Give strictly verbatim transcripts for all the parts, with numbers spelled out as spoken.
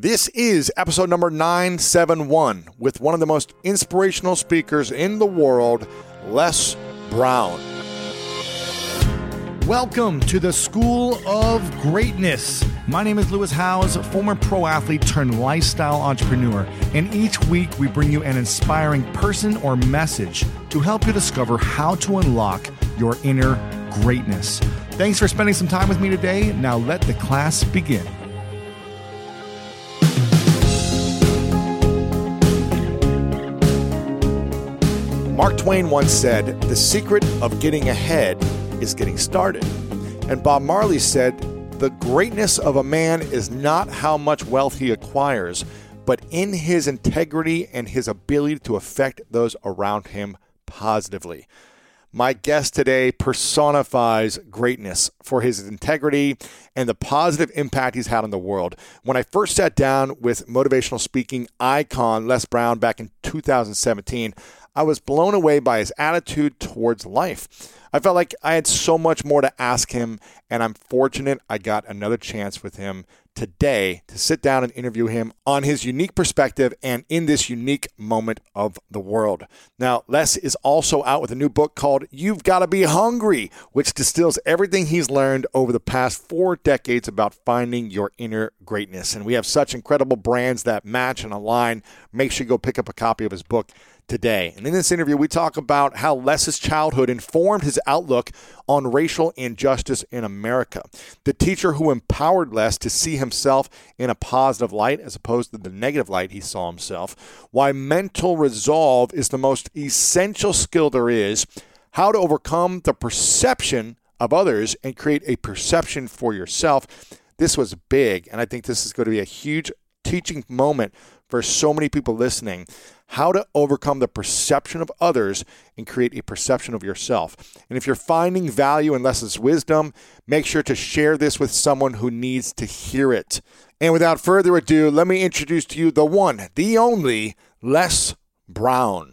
This is episode number nine seventy-one with one of the most inspirational speakers in the world, Les Brown. Welcome to the School of Greatness. My name is Lewis Howes, former pro athlete turned lifestyle entrepreneur. And each week we bring you an inspiring person or message to help you discover how to unlock your inner greatness. Thanks for spending some time with me today. Now let the class begin. Mark Twain once said, "The secret of getting ahead is getting started." And Bob Marley said, "The greatness of a man is not how much wealth he acquires, but in his integrity and his ability to affect those around him positively." My guest today personifies greatness for his integrity and the positive impact he's had on the world. When I first sat down with motivational speaking icon Les Brown back in two thousand seventeen, I was blown away by his attitude towards life. I felt like I had so much more to ask him, and I'm fortunate I got another chance with him today to sit down and interview him on his unique perspective and in this unique moment of the world. Now, Les is also out with a new book called You've Gotta Be Hungry, which distills everything he's learned over the past four decades about finding your inner greatness. And we have such incredible brands that match and align. Make sure you go pick up a copy of his book today. And in this interview, we talk about how Les's childhood informed his outlook on racial injustice in America, the teacher who empowered Les to see himself in a positive light as opposed to the negative light he saw himself, why mental resolve is the most essential skill there is, how to overcome the perception of others and create a perception for yourself. This was big, and I think this is going to be a huge teaching moment for so many people listening, how to overcome the perception of others and create a perception of yourself. And if you're finding value in Les's wisdom, make sure to share this with someone who needs to hear it. And without further ado, let me introduce to you the one, the only, Les Brown.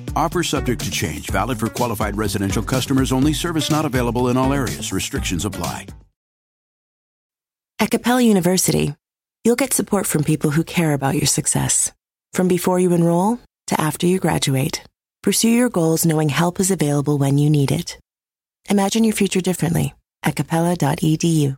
Offer subject to change. Valid for qualified residential customers only. Service not available in all areas. Restrictions apply. At Capella University, you'll get support from people who care about your success. From before you enroll to after you graduate, pursue your goals knowing help is available when you need it. Imagine your future differently at capella dot e d u.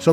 So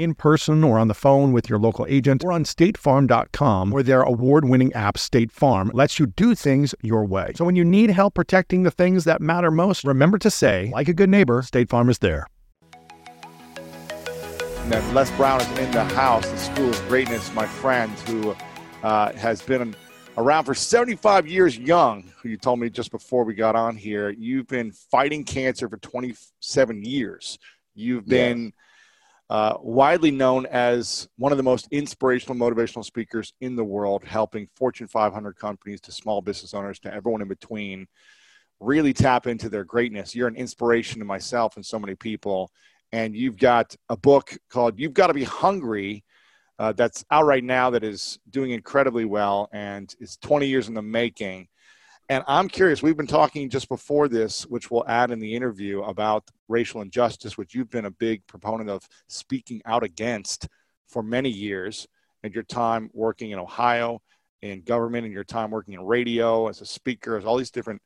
In person or on the phone with your local agent or on state farm dot com, where their award-winning app State Farm lets you do things your way. So when you need help protecting the things that matter most, remember to say, like a good neighbor, State Farm is there. That Les Brown is in the house, the School of Greatness, my friend, who uh, has been around for seventy-five years young, who you told me just before we got on here, you've been fighting cancer for twenty-seven years. You've been... Yeah. Uh, widely known as one of the most inspirational, motivational speakers in the world, helping Fortune five hundred companies to small business owners to everyone in between really tap into their greatness. You're an inspiration to myself and so many people. And you've got a book called You've Gotta Be Hungry uh, that's out right now that is doing incredibly well. And it's twenty years in the making. And I'm curious, we've been talking just before this, which we'll add in the interview, about racial injustice, which you've been a big proponent of speaking out against for many years, and your time working in Ohio, in government, and your time working in radio, as a speaker, as all these different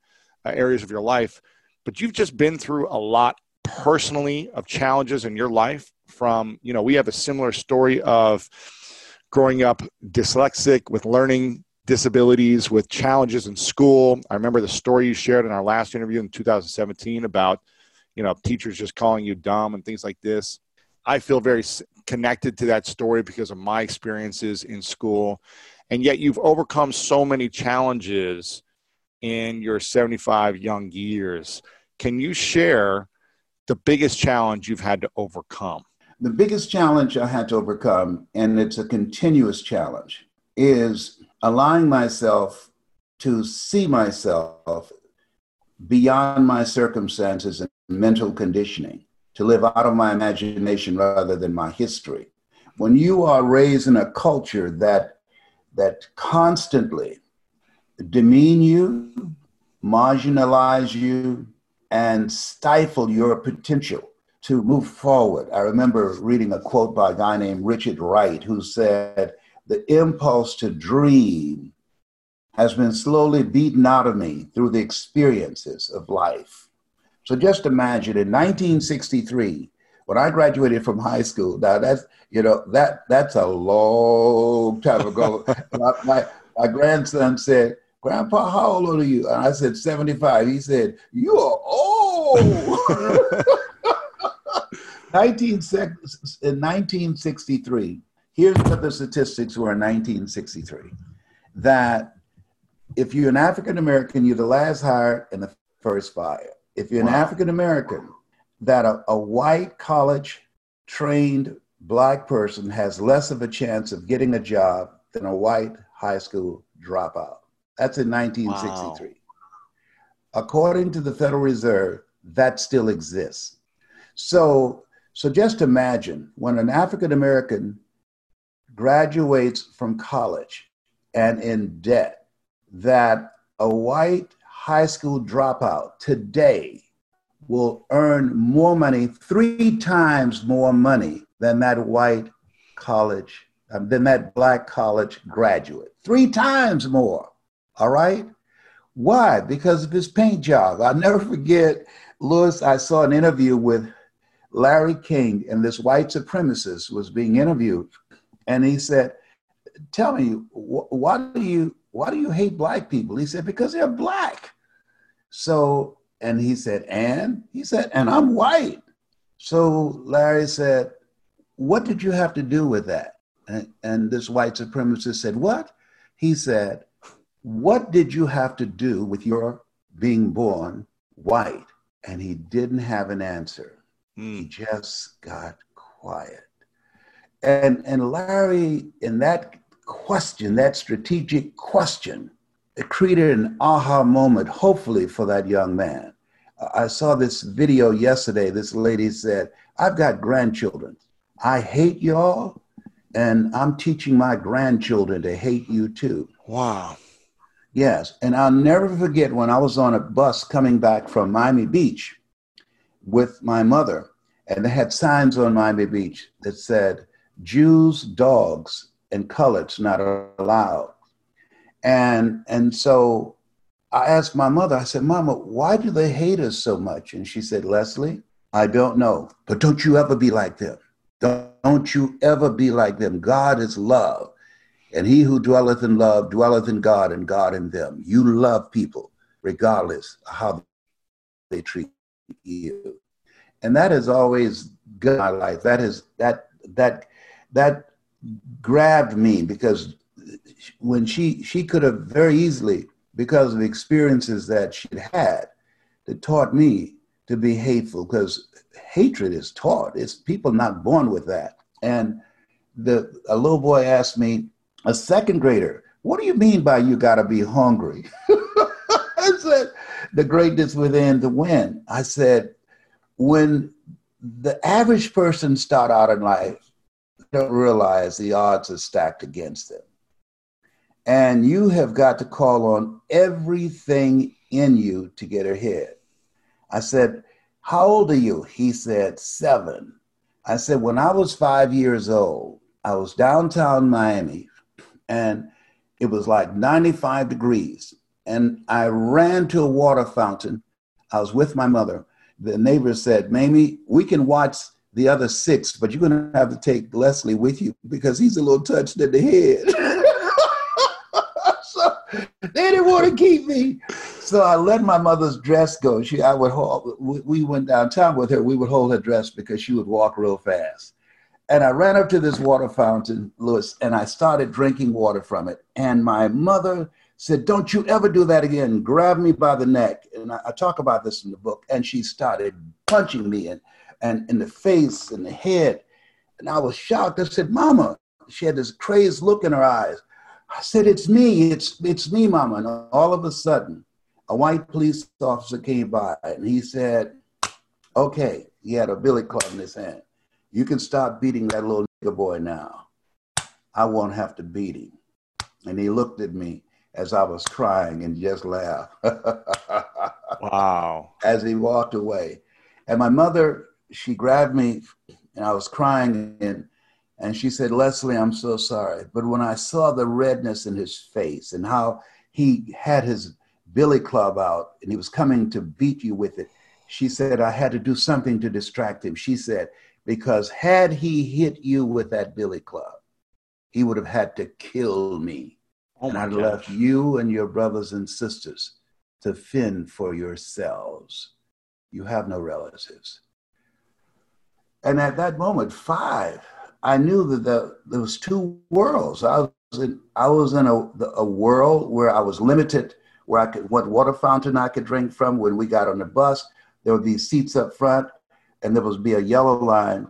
areas of your life. But you've just been through a lot personally of challenges in your life from, you know, we have a similar story of growing up dyslexic with learning disabilities, with challenges in school. I remember the story you shared in our last interview in two thousand seventeen about, you know, teachers just calling you dumb and things like this. I feel very connected to that story because of my experiences in school. And yet you've overcome so many challenges in your seventy-five young years. Can you share the biggest challenge you've had to overcome? The biggest challenge I had to overcome, and it's a continuous challenge, is allowing myself to see myself beyond my circumstances and mental conditioning, to live out of my imagination rather than my history. When you are raised in a culture that that constantly demean you, marginalize you, and stifle your potential to move forward. I remember reading a quote by a guy named Richard Wright who said, "The impulse to dream has been slowly beaten out of me through the experiences of life." So just imagine in nineteen sixty-three, when I graduated from high school, now that's, you know, that that's a long time ago. my, my, my grandson said, "Grandpa, how old are you?" And I said, seventy-five. He said, "You are old." nineteen, in nineteen sixty-three. Here's what the statistics were in nineteen sixty-three, that if you're an African-American, you're the last hired and the first fired. If you're wow. an African-American, that a, a white college-trained black person has less of a chance of getting a job than a white high school dropout. That's in nineteen sixty-three. Wow. According to the Federal Reserve, that still exists. So, so just imagine when an African-American graduates from college and in debt, that a white high school dropout today will earn more money, three times more money than that white college, um, than that black college graduate. Three times more, all right? Why? Because of his paint job. I'll never forget, Lewis, I saw an interview with Larry King, and this white supremacist was being interviewed. And he said, "Tell me, wh- why do you why do you hate black people?" He said, "Because they're black." So, and he said, "And?" He said, "And I'm white." So Larry said, "What did you have to do with that?" And, and this white supremacist said, "What?" He said, "What did you have to do with your being born white, and he didn't have an answer. Mm. He just got quiet. And, and Larry, in that question, that strategic question, it created an aha moment, hopefully, for that young man. I saw this video yesterday. This lady said, I've got grandchildren. I hate y'all, and I'm teaching my grandchildren to hate you too. Wow. Yes, and I'll never forget when I was on a bus coming back from Miami Beach with my mother, and they had signs on Miami Beach that said, Jews, dogs, and coloreds not allowed. And, and so I asked my mother, I said, Mama, why do they hate us so much? And she said, Leslie, I don't know, but don't you ever be like them. Don't you ever be like them. God is love. And he who dwelleth in love, dwelleth in God, and God in them. You love people, regardless of how they treat you. And that has always been my life. That is, that, that, that grabbed me, because when she, she could have very easily, because of the experiences that she'd had, that taught me to be hateful, because hatred is taught. It's people not born with that. And the, a little boy asked me, a second grader, what do you mean by you gotta be hungry? I said, the greatness within the win. I said, when the average person start out in life, they don't realize the odds are stacked against them. And you have got to call on everything in you to get ahead. I said, how old are you? He said, seven. I said, when I was five years old, I was downtown Miami, and it was like ninety-five degrees. And I ran to a water fountain. I was with my mother. The neighbor said, Mamie, we can watch the other six, but you're going to have to take Leslie with you because he's a little touched in the head. So they didn't want to keep me. So I let my mother's dress go. She, I would hold, we went downtown with her. We would hold her dress because she would walk real fast. And I ran up to this water fountain, Lewis, and I started drinking water from it. And my mother said, don't you ever do that again. Grab me by the neck. And I, I talk about this in the book. And she started punching me in, and in the face and the head. And I was shocked. I said, Mama. She had this crazed look in her eyes. I said, it's me. It's, it's me, Mama. And all of a sudden, a white police officer came by, and he said, okay. He had a billy club in his hand. You can stop beating that little nigger boy now. I won't have to beat him. And he looked at me as I was crying and just laughed. Wow. As he walked away. And my mother, she grabbed me, and I was crying, and, and she said, Leslie, I'm so sorry. But when I saw the redness in his face and how he had his billy club out and he was coming to beat you with it, she said, I had to do something to distract him. She said, because had he hit you with that billy club, he would have had to kill me. Oh, and I'd left you and your brothers and sisters to fend for yourselves. You have no relatives. And at that moment, five, I knew that the, there was two worlds. I was in, I was in a, a world where I was limited, where I could, what water fountain I could drink from. When we got on the bus, there would be seats up front, and there would be a yellow line,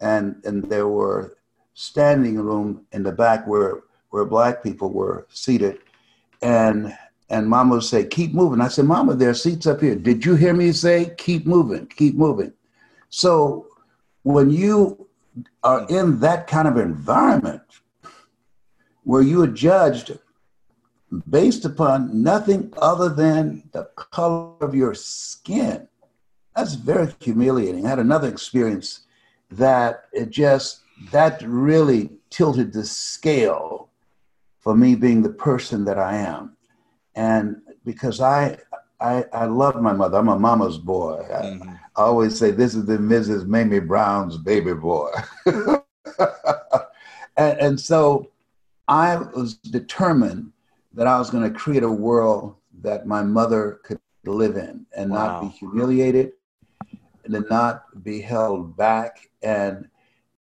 and, and there were standing room in the back where, where black people were seated. And, and Mama would say, keep moving. I said, Mama, there are seats up here. Did you hear me say, keep moving, keep moving? So when you are in that kind of environment where you are judged based upon nothing other than the color of your skin, that's very humiliating. I had another experience that it just, that really tilted the scale for me being the person that I am. And because I I, I love my mother. I'm a mama's boy. I, mm-hmm. I always say, this is the Missus Mamie Brown's baby boy. and, and so I was determined that I was going to create a world that my mother could live in and wow. not be humiliated, to not be held back, and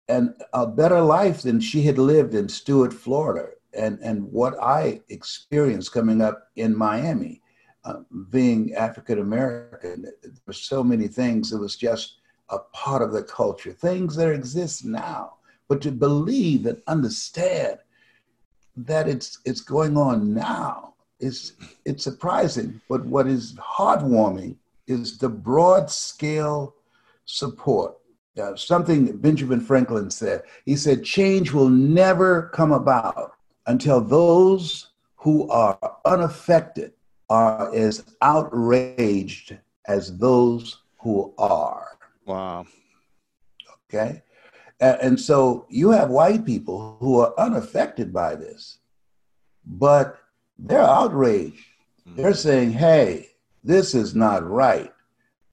and a better life than she had lived in Stuart, Florida, and, and what I experienced coming up in Miami. uh, being African American, there were so many things. It was just a part of the culture, things that exist now. But to believe and understand that it's it's going on now, it's it's surprising. But what is heartwarming is the broad scale support. Uh, something that Benjamin Franklin said. He said, change will never come about until those who are unaffected are as outraged as those who are. Wow. Okay. And, and so you have white people who are unaffected by this, but they're outraged. Mm-hmm. They're saying, hey, this is not right.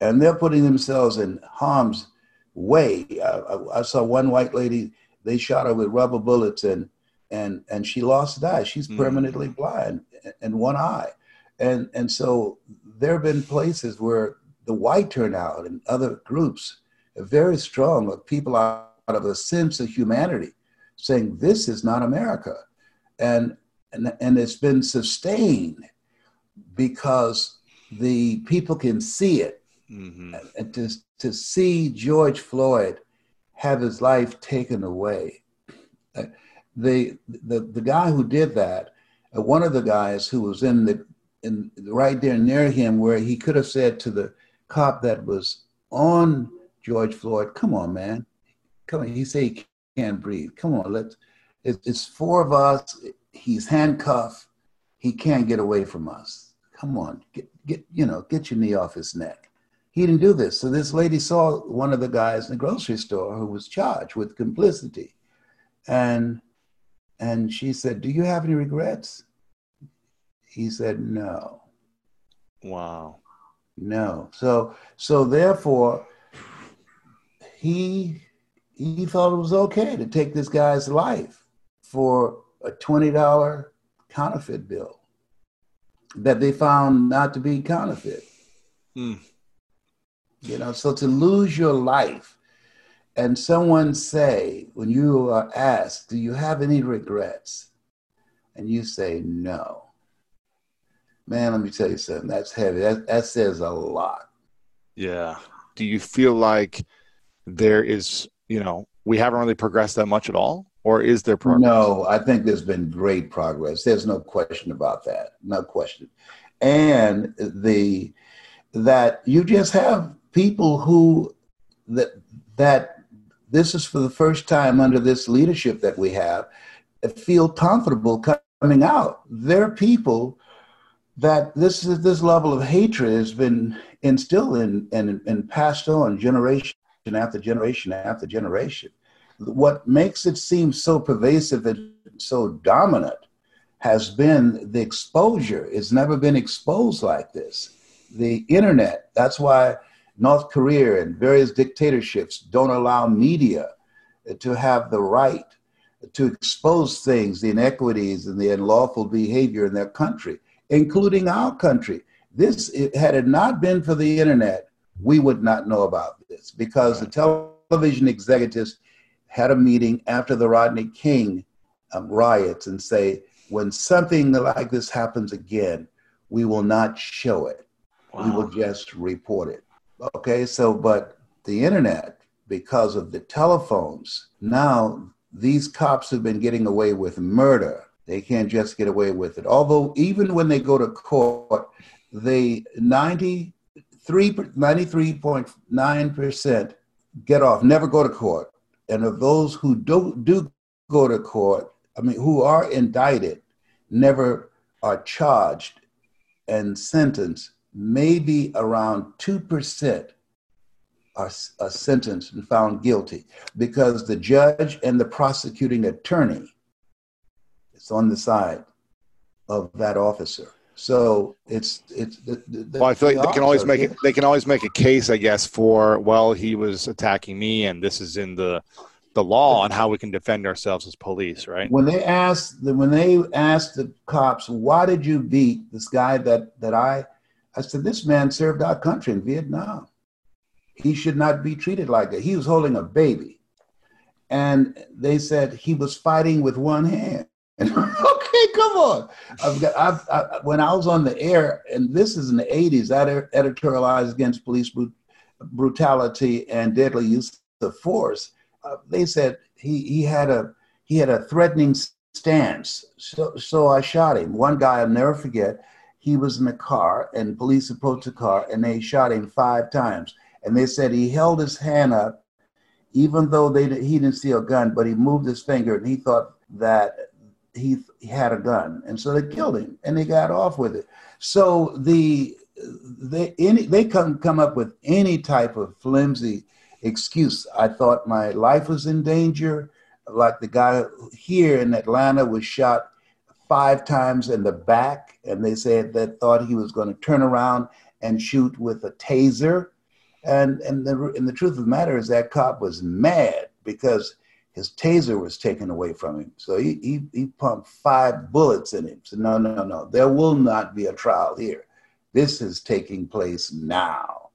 And they're putting themselves in harm's way. I, I saw one white lady, they shot her with rubber bullets, and and and she lost an eye. She's permanently mm. blind in one eye. And and so there have been places where the white turnout and other groups are very strong, of people out of a sense of humanity saying, this is not America. And and, and it's been sustained because the people can see it. Mm-hmm. And to, to see George Floyd have his life taken away. Uh, the, the the guy who did that, uh, one of the guys who was in the in right there near him, where he could have said to the cop that was on George Floyd, "Come on, man, come on." He said he can't breathe. Come on, let's. It, it's four of us. He's handcuffed. He can't get away from us. Come on, get get you know get your knee off his neck. He didn't do this. So this lady saw one of the guys in the grocery store who was charged with complicity. And and she said, "Do you have any regrets?" He said, "No." Wow. No. So so therefore, he he thought it was okay to take this guy's life for a twenty dollar counterfeit bill that they found not to be counterfeit. Mm. You know, so to lose your life and someone say, when you are asked, "Do you have any regrets?" and you say, "No." Man, let me tell you something. That's heavy. That, that says a lot. Yeah. Do you feel like there is, you know, we haven't really progressed that much at all? Or is there progress? No, I think there's been great progress. There's no question about that. No question. And the, that you just have people who that that this is for the first time under this leadership that we have feel comfortable coming out. There are people that this is this level of hatred has been instilled in and and passed on generation after generation after generation. What makes it seem so pervasive and so dominant has been the exposure. It's never been exposed like this. The internet. That's why North Korea and various dictatorships don't allow media to have the right to expose things, the inequities and the unlawful behavior in their country, including our country. This, it, had it not been for the internet, we would not know about this, because the television executives had a meeting after the Rodney King um, riots and say, when something like this happens again, we will not show it. Wow. We will just report it. Okay, so, but the internet, because of the telephones, now these cops have been getting away with murder. They can't just get away with it. Although even when they go to court, they ninety-three, ninety-three point nine percent get off, never go to court. And of those who do, do go to court, I mean, who are indicted, never are charged and sentenced. Maybe around two percent are, are sentenced and found guilty, because the judge and the prosecuting attorney is on the side of that officer. So it's it's. The, the, well, I feel like the they can always make it, they can always make a case, I guess, for, well, he was attacking me, and this is in the the law on how we can defend ourselves as police, right? When they asked the when they asked the cops, "Why did you beat this guy that that I?" I said, "This man served our country in Vietnam. He should not be treated like that. He was holding a baby." And they said he was fighting with one hand. And okay, mean, come on. I've got, I've, I, when I was on the air, and this is in the eighties, I editorialized against police brutality and deadly use of force. Uh, they said he, he, had a, he had a threatening stance, so, so I shot him. One guy I'll never forget, he was in the car, and police approached the car, and they shot him five times. And they said he held his hand up, even though they, he didn't see a gun, but he moved his finger, and he thought that he, he had a gun. And so they killed him, and they got off with it. So the, they, any, they come, come up with any type of flimsy excuse. I thought my life was in danger, like the guy here in Atlanta was shot five times in the back, and they said they thought he was going to turn around and shoot with a taser. And, and, the, and the truth of the matter is that cop was mad because his taser was taken away from him. So he, he, he pumped five bullets in him. So no, no, no, there will not be a trial here. This is taking place now.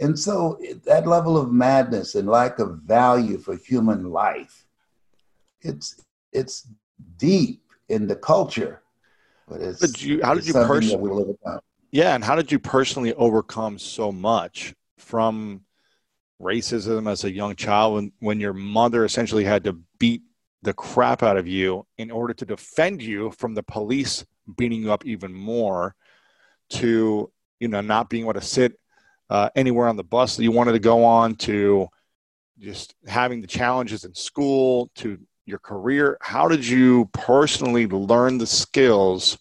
And so that level of madness and lack of value for human life, it's, it's deep in the culture. But it's, but you, how did it's you something person- that we live about. Yeah, and how did you personally overcome so much from racism as a young child when, when your mother essentially had to beat the crap out of you in order to defend you from the police beating you up even more, to, you know, not being able to sit uh, anywhere on the bus that you wanted to go on, to just having the challenges in school, to your career? How did you personally learn the skills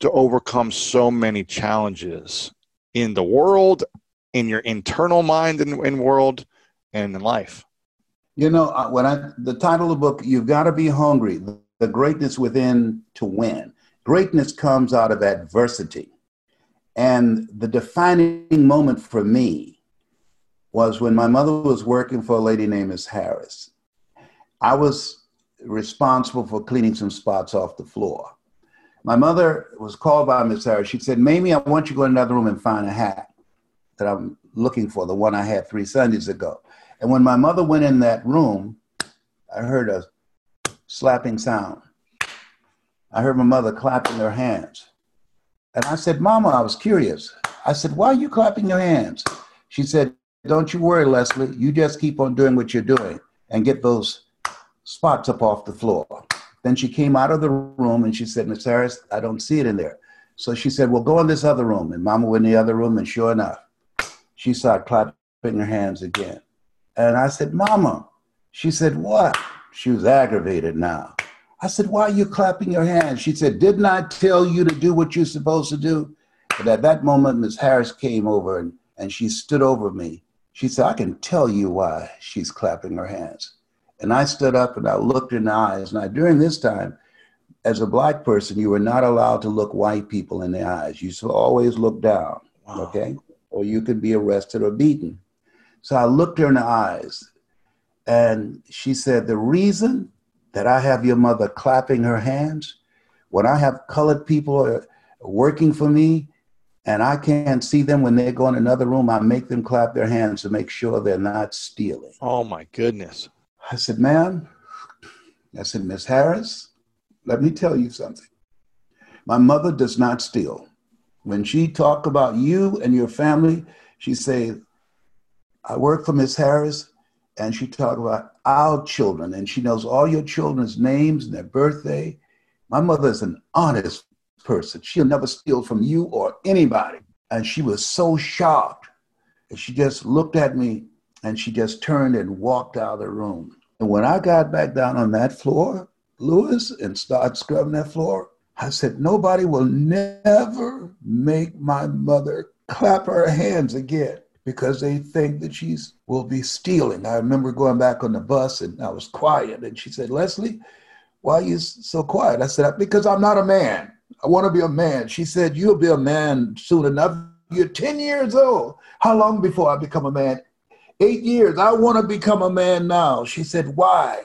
to overcome so many challenges in the world, in your internal mind and, and world, and in life? You know, when I, the title of the book, You've Gotta Be Hungry, The Greatness Within to Win. Greatness comes out of adversity. And the defining moment for me was when my mother was working for a lady named Miss Harris. I was responsible for cleaning some spots off the floor. My mother was called by Miss Harris. She said, "Mamie, I want you to go in another room and find a hat that I'm looking for, the one I had three Sundays ago." And when my mother went in that room, I heard a slapping sound. I heard my mother clapping her hands. And I said, "Mama," I was curious. I said, "Why are you clapping your hands?" She said, "Don't you worry, Leslie. You just keep on doing what you're doing and get those spots up off the floor." Then she came out of the room and she said, "Miss Harris, I don't see it in there." So she said, "Well, go in this other room." And Mama went in the other room, and sure enough, she started clapping her hands again. And I said, "Mama." She said, "What?" She was aggravated now. I said, "Why are you clapping your hands?" She said, "Didn't I tell you to do what you're supposed to do?" But at that moment, Miss Harris came over and, and she stood over me. She said, "I can tell you why she's clapping her hands." And I stood up and I looked in the eyes. Now, during this time, as a black person, you were not allowed to look white people in the eyes. You should always look down, wow. Okay? Or you could be arrested or beaten. So I looked her in the eyes and she said, "The reason that I have your mother clapping her hands, when I have colored people working for me and I can't see them when they go in another room, I make them clap their hands to make sure they're not stealing." Oh my goodness. I said, "Ma'am," I said, "Miss Harris, let me tell you something. My mother does not steal. When she talk about you and your family, she say, I work for Miss Harris, and she talk about our children, and she knows all your children's names and their birthday. My mother is an honest person. She'll never steal from you or anybody." And she was so shocked. And she just looked at me, and she just turned and walked out of the room. And when I got back down on that floor, Lewis, and started scrubbing that floor, I said, "Nobody will never make my mother clap her hands again, because they think that she's will be stealing." I remember going back on the bus and I was quiet. And she said, "Leslie, why are you so quiet?" I said, "Because I'm not a man. I want to be a man." She said, "You'll be a man soon enough. You're ten years old. How long before I become a man?" Eight years. I want to become a man now." She said, "Why?"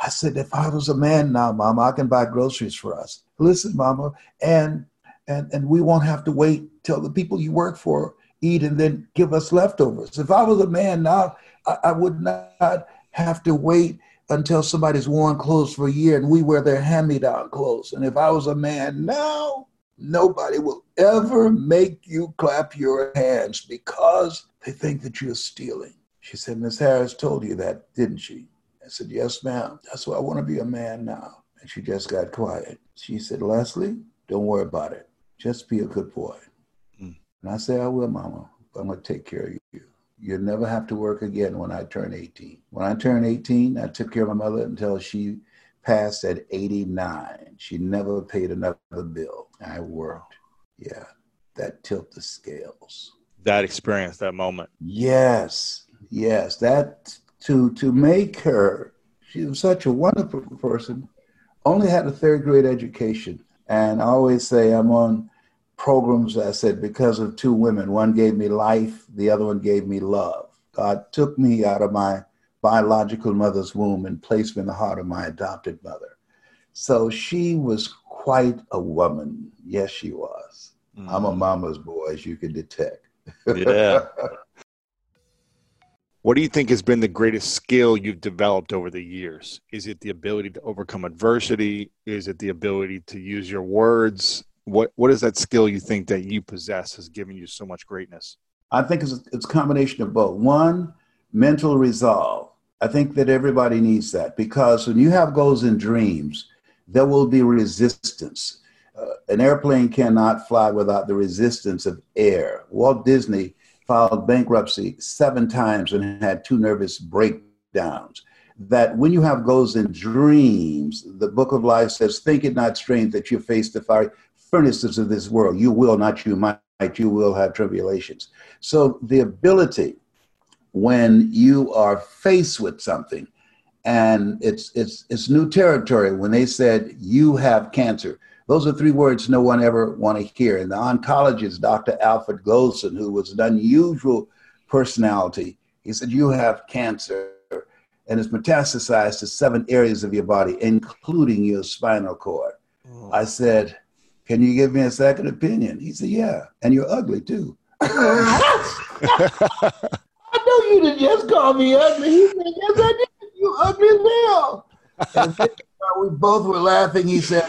I said, "If I was a man now, Mama, I can buy groceries for us." "Listen, Mama, and and and we won't have to wait till the people you work for eat and then give us leftovers. If I was a man now, I, I would not have to wait until somebody's worn clothes for a year and we wear their hand-me-down clothes. And if I was a man now, nobody will ever make you clap your hands because they think that you're stealing. She said, Miss Harris told you that, didn't she? I said, yes, ma'am. That's why I want to be a man now. And she just got quiet. She said, Leslie, don't worry about it. Just be a good boy. Mm. And I said, I will, Mama. But I'm going to take care of you. You'll never have to work again when I turn eighteen. When I turned eighteen, I took care of my mother until she passed at eighty-nine. She never paid another bill. I worked. Yeah, that tilt the scales. That experience, that moment. Yes, yes. That to to make her, she was such a wonderful person, only had a third grade education. And I always say I'm on programs, I said, because of two women. One gave me life, the other one gave me love. God took me out of my biological mother's womb and placed me in the heart of my adopted mother. So she was quite a woman. Yes, she was. Mm-hmm. I'm a mama's boy, as you can detect. Yeah. What do you think has been the greatest skill you've developed over the years? Is it the ability to overcome adversity? Is it the ability to use your words? What what is that skill you think that you possess has given you so much greatness? I think it's, it's a combination of both. One, mental resolve. I think that everybody needs that because when you have goals and dreams, there will be resistance. Uh, an airplane cannot fly without the resistance of air. Walt Disney filed bankruptcy seven times and had two nervous breakdowns. That when you have goals and dreams, the book of life says, think it not strange that you face the fiery furnaces of this world. You will, not you might, you will have tribulations. So the ability when you are faced with something and it's, it's, it's new territory, when they said you have cancer, those are three words no one ever want to hear. And the oncologist, Doctor Alfred Goldson, who was an unusual personality, he said, you have cancer and it's metastasized to seven areas of your body, including your spinal cord. Oh. I said, can you give me a second opinion? He said, yeah. And you're ugly too. I know you didn't just call me ugly. He said, yes, I did. You ugly as hell. And then we both were laughing. He said,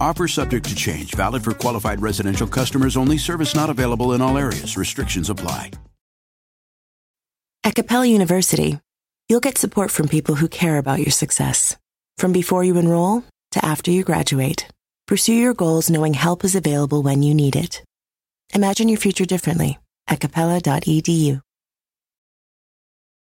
Offer subject to change. Valid for qualified residential customers only. Service not available in all areas. Restrictions apply. At Capella University, you'll get support from people who care about your success. From before you enroll to after you graduate, pursue your goals knowing help is available when you need it. Imagine your future differently at capella dot e d u.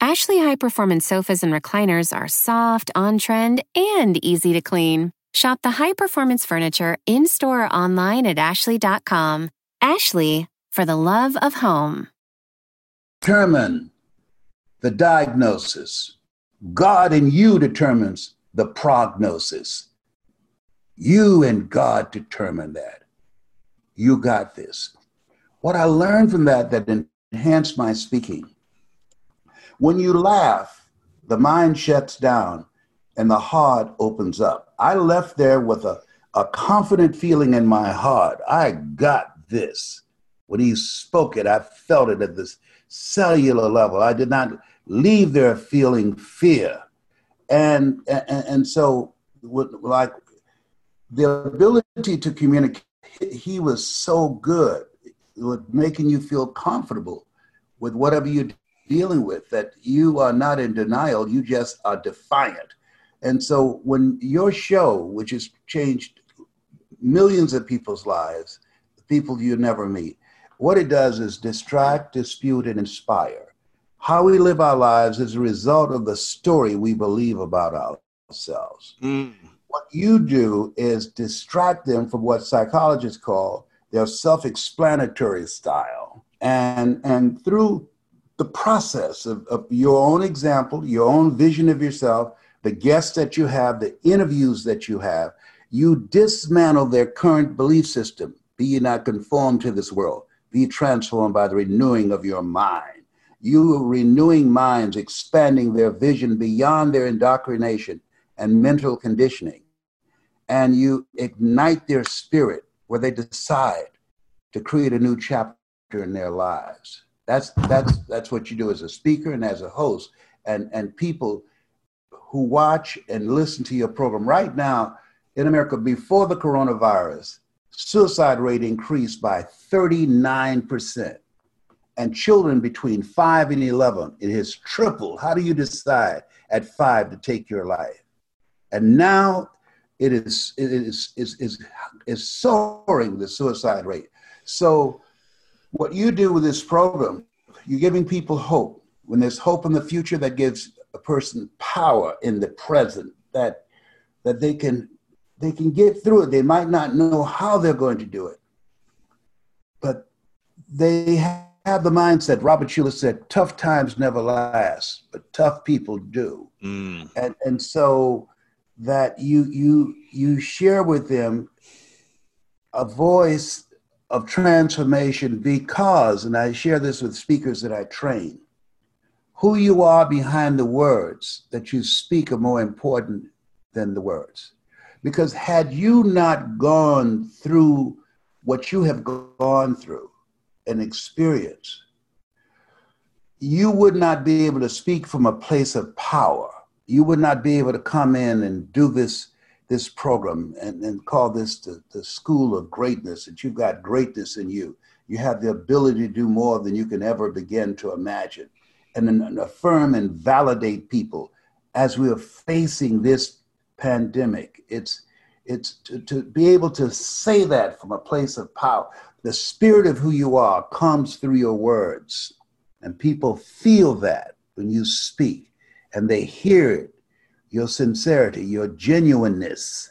Ashley high-performance sofas and recliners are soft, on-trend, and easy to clean. Shop the high-performance furniture in-store or online at ashley dot com. Ashley, for the love of home. Determine the diagnosis. God in you determines the prognosis. You and God determine that. You got this. What I learned from that that enhanced my speaking. When you laugh, the mind shuts down and the heart opens up. I left there with a, a confident feeling in my heart. I got this. When he spoke it, I felt it at this cellular level. I did not leave there feeling fear. And, and, and so, with, like, the ability to communicate, he was so good with making you feel comfortable with whatever you're dealing with, that you are not in denial, you just are defiant. And so when your show, which has changed millions of people's lives, people you never meet, what it does is distract, dispute, and inspire. How we live our lives is a result of the story we believe about ourselves. Mm. What you do is distract them from what psychologists call their self-explanatory style. And, and through the process of, of your own example, your own vision of yourself, the guests that you have, the interviews that you have, you dismantle their current belief system. Be ye not conformed to this world. Be transformed by the renewing of your mind. You are renewing minds, expanding their vision beyond their indoctrination and mental conditioning. And you ignite their spirit where they decide to create a new chapter in their lives. That's, that's, that's what you do as a speaker and as a host. And, and people who watch and listen to your program right now in America, before the coronavirus, suicide rate increased by thirty-nine percent. And children between five and eleven, it has tripled. How do you decide at five to take your life? And now it is, it is, is, is, is soaring, the suicide rate. So what you do with this program, you're giving people hope. When there's hope in the future, that gives a person power in the present, that, that they can, they can get through it. They might not know how they're going to do it, but they have the mindset. Robert Schuller said, tough times never last, but tough people do. Mm. And, and so that you, you, you share with them a voice of transformation, because, and I share this with speakers that I train, who you are behind the words that you speak are more important than the words. Because had you not gone through what you have gone through, an experience, you would not be able to speak from a place of power. You would not be able to come in and do this, this program and, and call this the, the School of Greatness, that you've got greatness in you. You have the ability to do more than you can ever begin to imagine. And then affirm and validate people as we are facing this pandemic. It's, it's to, to be able to say that from a place of power. The spirit of who you are comes through your words, and people feel that when you speak, and they hear it, your sincerity, your genuineness.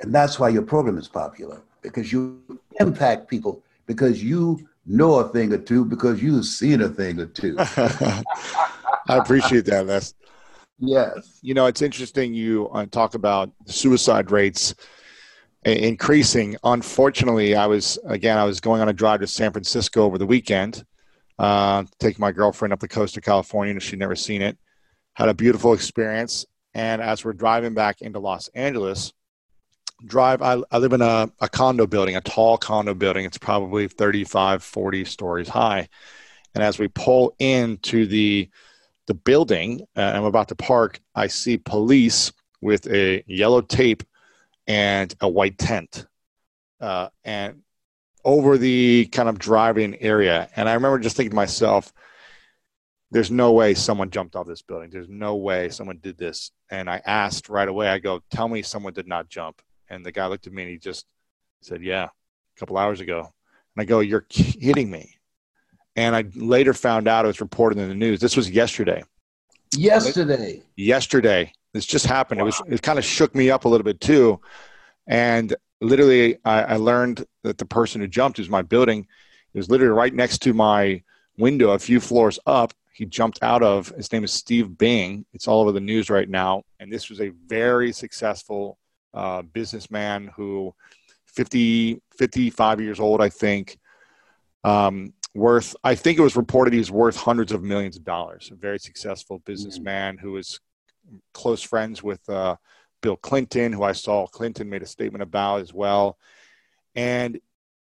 And that's why your program is popular, because you impact people, because you know a thing or two, because you've seen a thing or two. I appreciate that, Les. Yes. You know, it's interesting you uh, talk about suicide rates increasing. Unfortunately, I was, again, I was going on a drive to San Francisco over the weekend, uh, taking my girlfriend up the coast of California, and she'd never seen it. Had a beautiful experience. And as we're driving back into Los Angeles, drive, I, I live in a, a condo building, a tall condo building. It's probably thirty-five, forty stories high. And as we pull into the the building, uh, I'm about to park, I see police with a yellow tape and a white tent uh, and over the kind of driving area. And I remember just thinking to myself, there's no way someone jumped off this building. There's no way someone did this. And I asked right away, I go, tell me someone did not jump. And the guy looked at me and he just said, yeah, a couple hours ago. And I go, you're kidding me. And I later found out it was reported in the news. This was yesterday. Yesterday. Yesterday. This just happened. Wow. It was, it kind of shook me up a little bit too. And literally I, I learned that the person who jumped, who's my building, it was literally right next to my window, a few floors up. He jumped out of, his name is Steve Bing. It's all over the news right now. And this was a very successful uh, businessman who fifty, fifty-five years old, I think, um, worth, I think it was reported he's worth hundreds of millions of dollars. A very successful businessman who is close friends with uh, Bill Clinton, who I saw Clinton made a statement about as well. And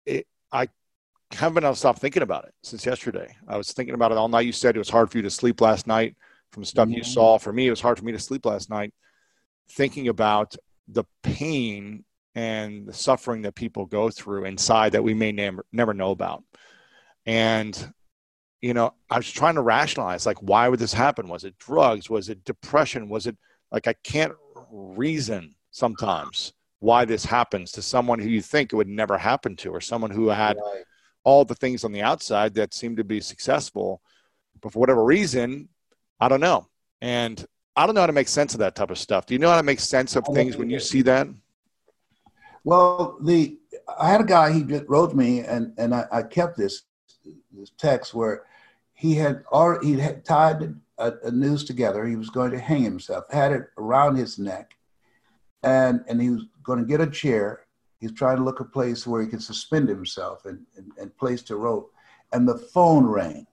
it, I haven't been able to stop thinking about it since yesterday. I was thinking about it all night. You said it was hard for you to sleep last night. from stuff yeah. you saw. For me, it was hard for me to sleep last night thinking about the pain and the suffering that people go through inside that we may never, never know about. And, you know, I was trying to rationalize, like, why would this happen? Was it drugs? Was it depression? Was it like, I can't reason sometimes why this happens to someone who you think it would never happen to, or someone who had right. all the things on the outside that seemed to be successful, but for whatever reason, I don't know. And I don't know how to make sense of that type of stuff. Do you know how to make sense of things when you see that? Well, the, I had a guy, he just wrote me, and, and I, I kept this, this text where he had already, he had tied a, a noose together. He was going to hang himself, had it around his neck, and, and he was going to get a chair. He's trying to look a place where he could suspend himself and, and, and place the rope. And the phone rang.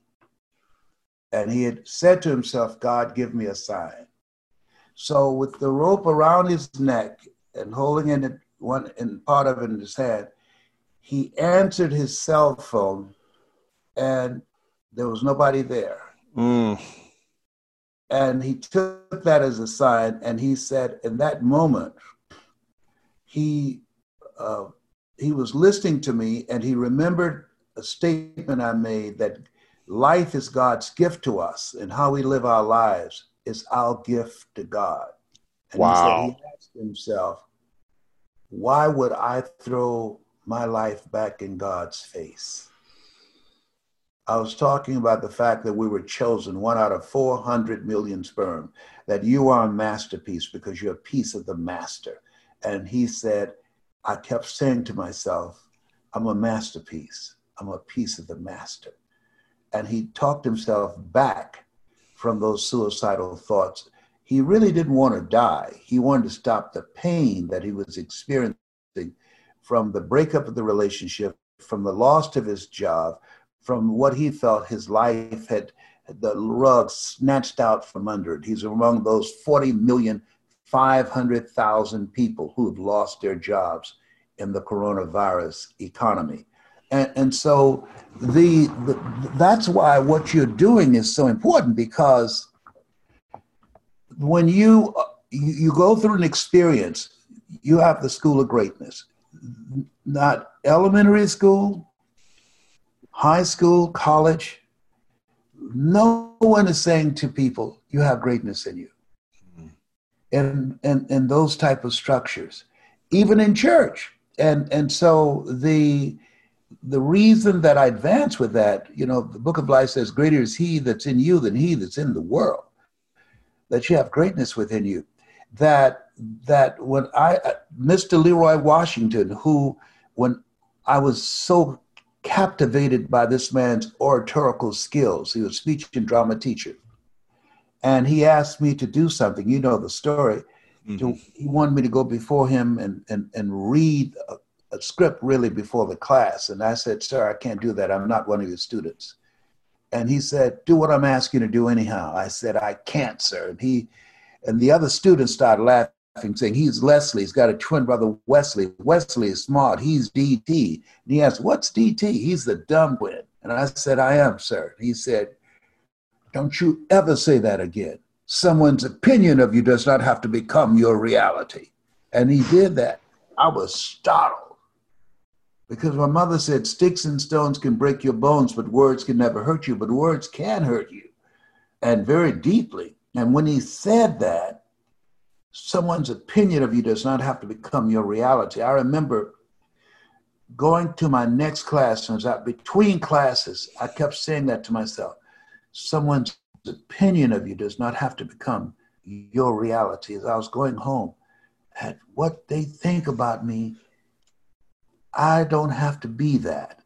And he had said to himself, God, give me a sign. So with the rope around his neck and holding in it, one in part of it in his hand, he answered his cell phone, and there was nobody there. Mm. And he took that as a sign, and he said in that moment, he uh, he was listening to me, and he remembered a statement I made that life is God's gift to us, and how we live our lives is our gift to God. And wow. he said he asked himself, why would I throw my life back in God's face? I was talking about the fact that we were chosen, one out of four hundred million sperm, that you are a masterpiece because you're a piece of the master. And he said, I kept saying to myself, I'm a masterpiece. I'm a piece of the master. And he talked himself back from those suicidal thoughts. He really didn't want to die. He wanted to stop the pain that he was experiencing from the breakup of the relationship, from the loss of his job, from what he felt his life had, the rug snatched out from under it. He's among those forty million five hundred thousand people who have lost their jobs in the coronavirus economy. And, and so the, the that's why what you're doing is so important, because when you, you you go through an experience, you have the School of Greatness. Not elementary school, high school, college. No one is saying to people, you have greatness in you. Mm-hmm. And, and, and those type of structures, even in church. And, and so the... The reason that I advance with that, you know, the Book of Life says, greater is he that's in you than he that's in the world, that you have greatness within you. That that when I, Mister Leroy Washington, who, when I was so captivated by this man's oratorical skills, he was a speech and drama teacher, and he asked me to do something, you know the story, mm-hmm. to, he wanted me to go before him and, and, and read a, a script really before the class. And I said, sir, I can't do that. I'm not one of your students. And he said, do what I'm asking you to do anyhow. I said, I can't, sir. And he, and the other students started laughing, saying, he's Leslie. He's got a twin brother, Wesley. Wesley is smart. He's D T. And he asked, what's D T? He's the dumb win. And I said, I am, sir. And he said, don't you ever say that again. Someone's opinion of you does not have to become your reality. And he did that. I was startled. Because my mother said, sticks and stones can break your bones, but words can never hurt you. But words can hurt you, and very deeply. And when he said that, someone's opinion of you does not have to become your reality. I remember going to my next class, and out between classes, I kept saying that to myself. Someone's opinion of you does not have to become your reality. As I was going home, at what they think about me, I don't have to be that.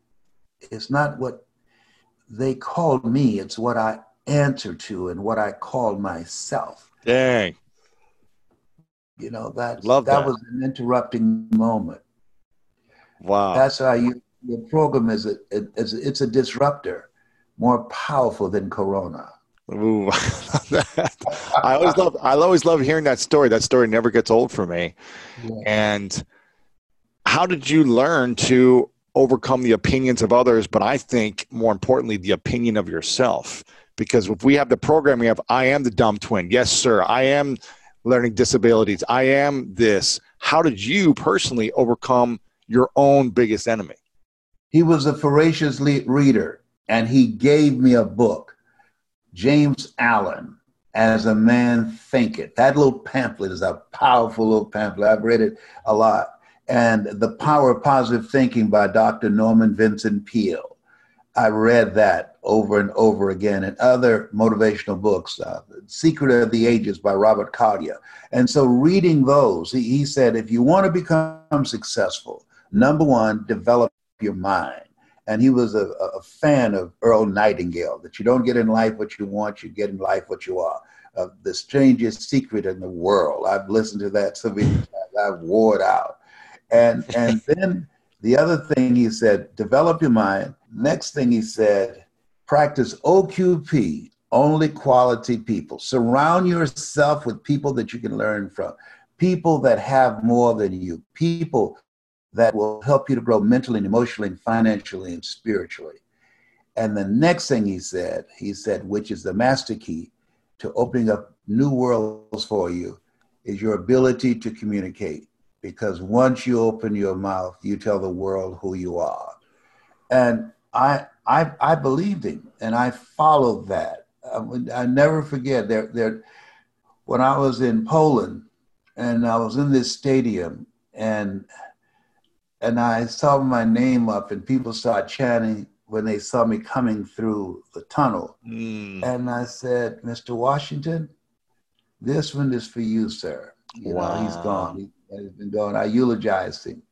It's not what they called me. It's what I answer to and what I call myself. Dang. You know, that, Love that. that was an interrupting moment. Wow. That's how you, your program is, a, is a, it's a disruptor, more powerful than Corona. Ooh, I always love, I always love hearing that story. That story never gets old for me. Yeah. And how did you learn to overcome the opinions of others, but I think more importantly, the opinion of yourself. Because if we have the program, we have, I am the dumb twin. Yes, sir. I am learning disabilities. I am this. How did you personally overcome your own biggest enemy? He was a voracious reader, and he gave me a book, James Allen, As a Man Thinketh. That little pamphlet is a powerful little pamphlet. I've read it a lot. And The Power of Positive Thinking by Doctor Norman Vincent Peale. I read that over and over again, and other motivational books, uh, Secret of the Ages by Robert Collier. And so reading those, he, he said, if you want to become successful, number one, develop your mind. And he was a, a fan of Earl Nightingale, that you don't get in life what you want, you get in life what you are. Uh, the strangest secret in the world. I've listened to that so many times, I've wore it out. And, and then the other thing he said, develop your mind. Next thing he said, practice O Q P, only quality people. Surround yourself with people that you can learn from, people that have more than you, people that will help you to grow mentally and emotionally and financially and spiritually. And the next thing he said, he said, which is the master key to opening up new worlds for you, is your ability to communicate. Because once you open your mouth, you tell the world who you are. And I I, I believed him, and I followed that. I, I never forget, there, there, when I was in Poland, and I was in this stadium, and, and I saw my name up, and people started chanting when they saw me coming through the tunnel. Mm. And I said, Mister Washington, this one is for you, sir. You wow. know, he's gone. That has been going. I eulogized him.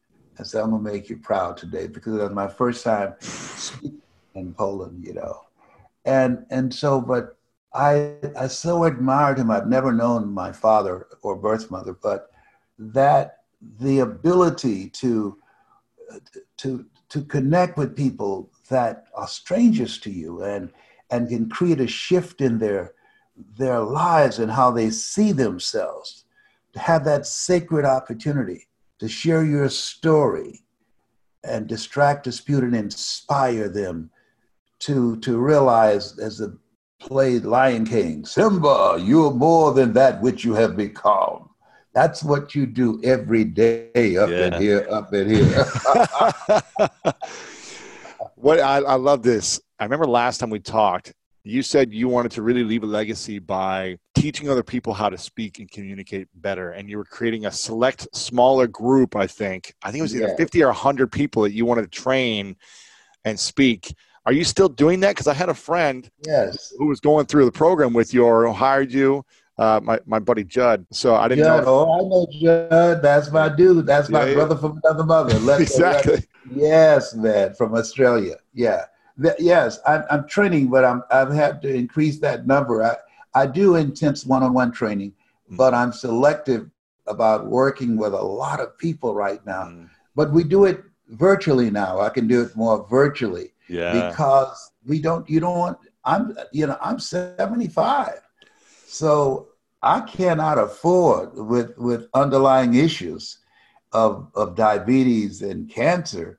I said, I'm going to make you proud today, because it was my first time speaking in Poland, you know. And and so, but I I so admired him. I've never known my father or birth mother, but that the ability to to to connect with people that are strangers to you and and can create a shift in their their lives and how they see themselves. Have that sacred opportunity to share your story and distract, dispute, and inspire them to, to realize, as the play Lion King, Simba, you're more than that which you have become. That's what you do every day up yeah. in here, up in here. What I, I love this. I remember last time we talked, you said you wanted to really leave a legacy by teaching other people how to speak and communicate better. And you were creating a select smaller group, I think. I think it was either yeah. fifty or one hundred people that you wanted to train and speak. Are you still doing that? Because I had a friend yes. who was going through the program with you or who hired you, uh, my, my buddy Judd. So I didn't Judd, know. Oh, I know Judd. That's my dude. That's yeah, my yeah. brother from another mother. Let's exactly. Let's, yes, man, from Australia. Yeah. Yes, I'm, I'm training, but I'm, I've had to increase that number. I, I do intense one-on-one training, mm. but I'm selective about working with a lot of people right now. Mm. But we do it virtually now. I can do it more virtually yeah. because we don't, you don't want, I'm, you know, I'm seventy-five. So I cannot afford with, with underlying issues of, of diabetes and cancer.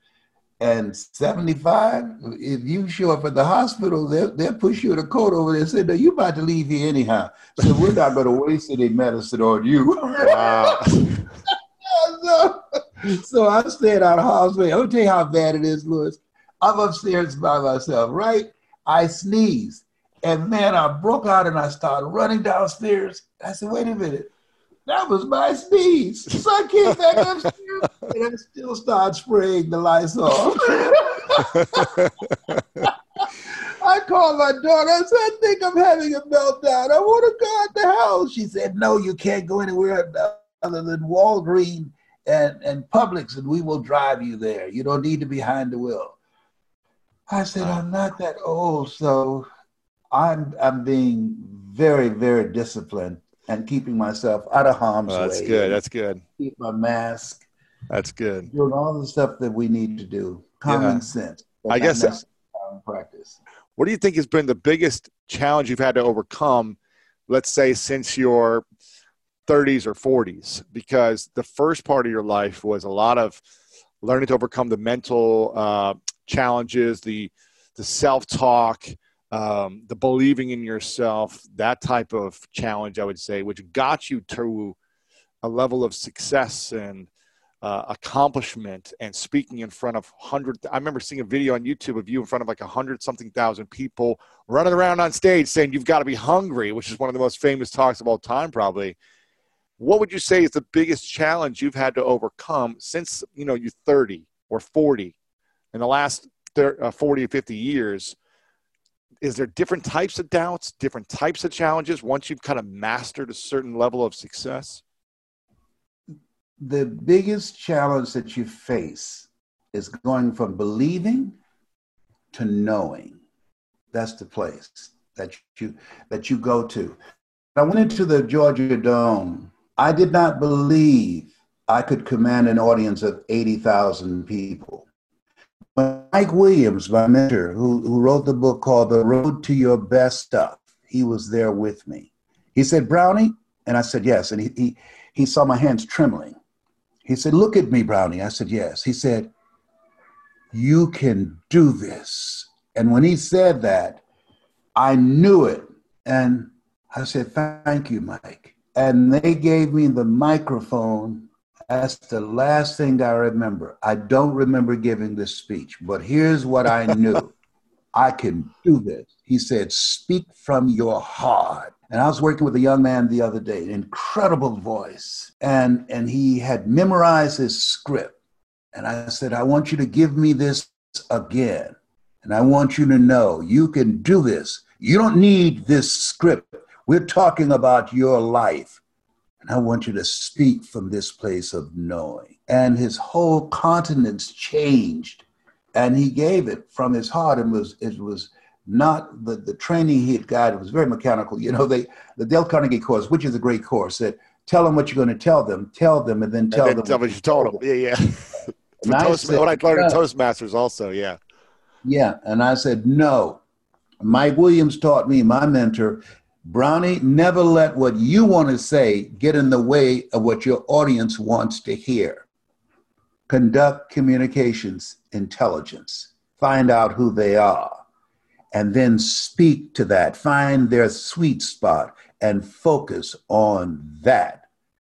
And seventy-five, if you show up at the hospital, they'll, they'll push you in a coat over there and say, no, you're about to leave here anyhow. So we're not going to waste any medicine on you. Wow. so, so I'm staying out of harm's way. I'll tell you how bad it is, Lewis. I'm upstairs by myself, right? I sneeze. And, man, I broke out and I started running downstairs. I said, wait a minute. That was my sneeze. So I came back upstairs and I still started spraying the Lysol. I called my daughter. I said, I think I'm having a meltdown. I want to go out the house. She said, no, you can't go anywhere other than Walgreens and, and Publix, and we will drive you there. You don't need to be behind the wheel. I said, I'm not that old, so I'm, I'm being very, very disciplined. And keeping myself out of harm's oh, that's way. That's good. That's good. Keep my mask. That's good. Doing all the stuff that we need to do. Common yeah. sense. I guess that's common practice. What do you think has been the biggest challenge you've had to overcome, let's say, since your thirties or forties? Because the first part of your life was a lot of learning to overcome the mental uh, challenges, the the self-talk, um, the believing in yourself, that type of challenge, I would say, which got you to a level of success and uh, accomplishment and speaking in front of hundred. I remember seeing a video on YouTube of you in front of like a hundred something thousand people running around on stage saying, "You've got to be hungry," which is one of the most famous talks of all time, probably. What would you say is the biggest challenge you've had to overcome since, you know, you're thirty or forty in the last forty or fifty years? Is there different types of doubts, different types of challenges once you've kind of mastered a certain level of success? The biggest challenge that you face is going from believing to knowing. That's the place that you, that you go to. I went into the Georgia Dome. I did not believe I could command an audience of eighty thousand people. But Mike Williams, my mentor, who, who wrote the book called The Road to Your Best Stuff, he was there with me. He said, "Brownie?" And I said, "Yes." And he, he, he saw my hands trembling. He said, "Look at me, Brownie." I said, "Yes." He said, "You can do this." And when he said that, I knew it. And I said, "Thank you, Mike." And they gave me the microphone. That's the last thing that I remember. I don't remember giving this speech, but here's what I knew. I can do this. He said, "Speak from your heart." And I was working with a young man the other day, an incredible voice, and, and he had memorized his script. And I said, "I want you to give me this again. And I want you to know you can do this. You don't need this script. We're talking about your life, and I want you to speak from this place of knowing." And his whole countenance changed, and he gave it from his heart. And was it was not the, the training he had got. It was very mechanical. You know, they the Dale Carnegie course, which is a great course, that tell them what you're going to tell them, tell them, and then tell and then them tell what you told them. them. Yeah, yeah. And I Toast, said, what I learned in Toastmasters also, yeah. Yeah, and I said, "No." Mike Williams taught me, my mentor, "Brownie, never let what you want to say get in the way of what your audience wants to hear. Conduct communications intelligence. Find out who they are, and then speak to that. Find their sweet spot and focus on that."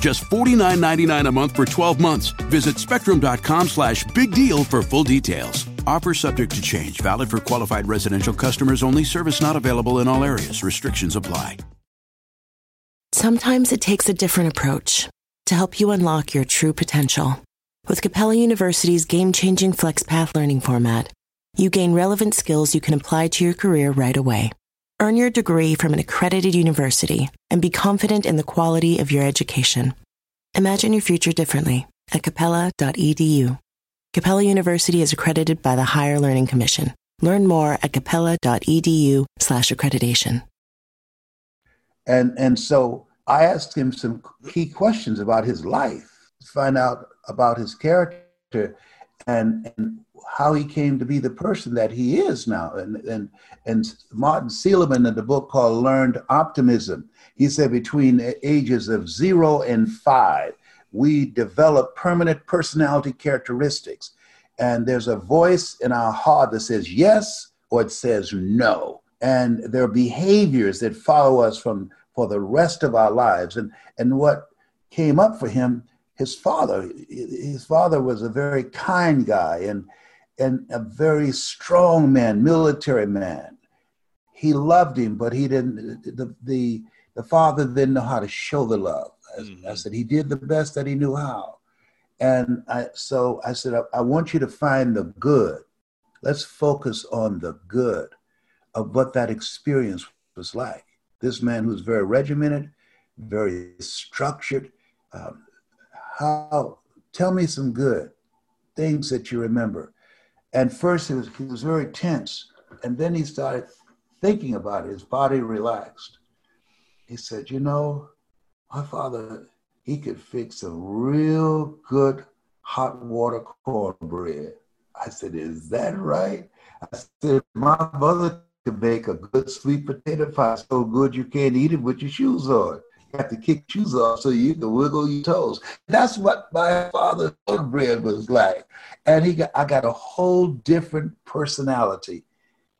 Just forty-nine ninety-nine a month for twelve months. Visit spectrum.com slash big deal for full details. Offer subject to change. Valid for qualified residential customers only. Service not available in all areas. Restrictions apply. Sometimes it takes a different approach to help you unlock your true potential. With Capella University's game-changing FlexPath learning format, you gain relevant skills you can apply to your career right away. Earn your degree from an accredited university and be confident in the quality of your education. Imagine your future differently at capella dot e d u. Capella University is accredited by the Higher Learning Commission. Learn more at capella.edu slash accreditation. And, and so I asked him some key questions about his life, to find out about his character and, and how he came to be the person that he is now. And, and, and Martin Seligman, in the book called Learned Optimism, he said between ages of zero and five, we develop permanent personality characteristics. And there's a voice in our heart that says yes, or it says no. And there are behaviors that follow us from for the rest of our lives. And, and what came up for him, his father, his father was a very kind guy and, and a very strong man, military man. He loved him, but he didn't, the, the, the father didn't know how to show the love. I said, he did the best that he knew how. And I, so I said, I, I want you to find the good. Let's focus on the good of what that experience was like. This man who's very regimented, very structured. Um, how? Tell me some good things that you remember. And first he was, he was very tense. And then he started thinking about it. His body relaxed. He said, you know, my father, he could fix a real good hot water cornbread. I said, is that right? I said, my mother could make a good sweet potato pie so good you can't eat it with your shoes on. You have to kick shoes off so you can wiggle your toes. That's what my father's cornbread was like. And he got, I got a whole different personality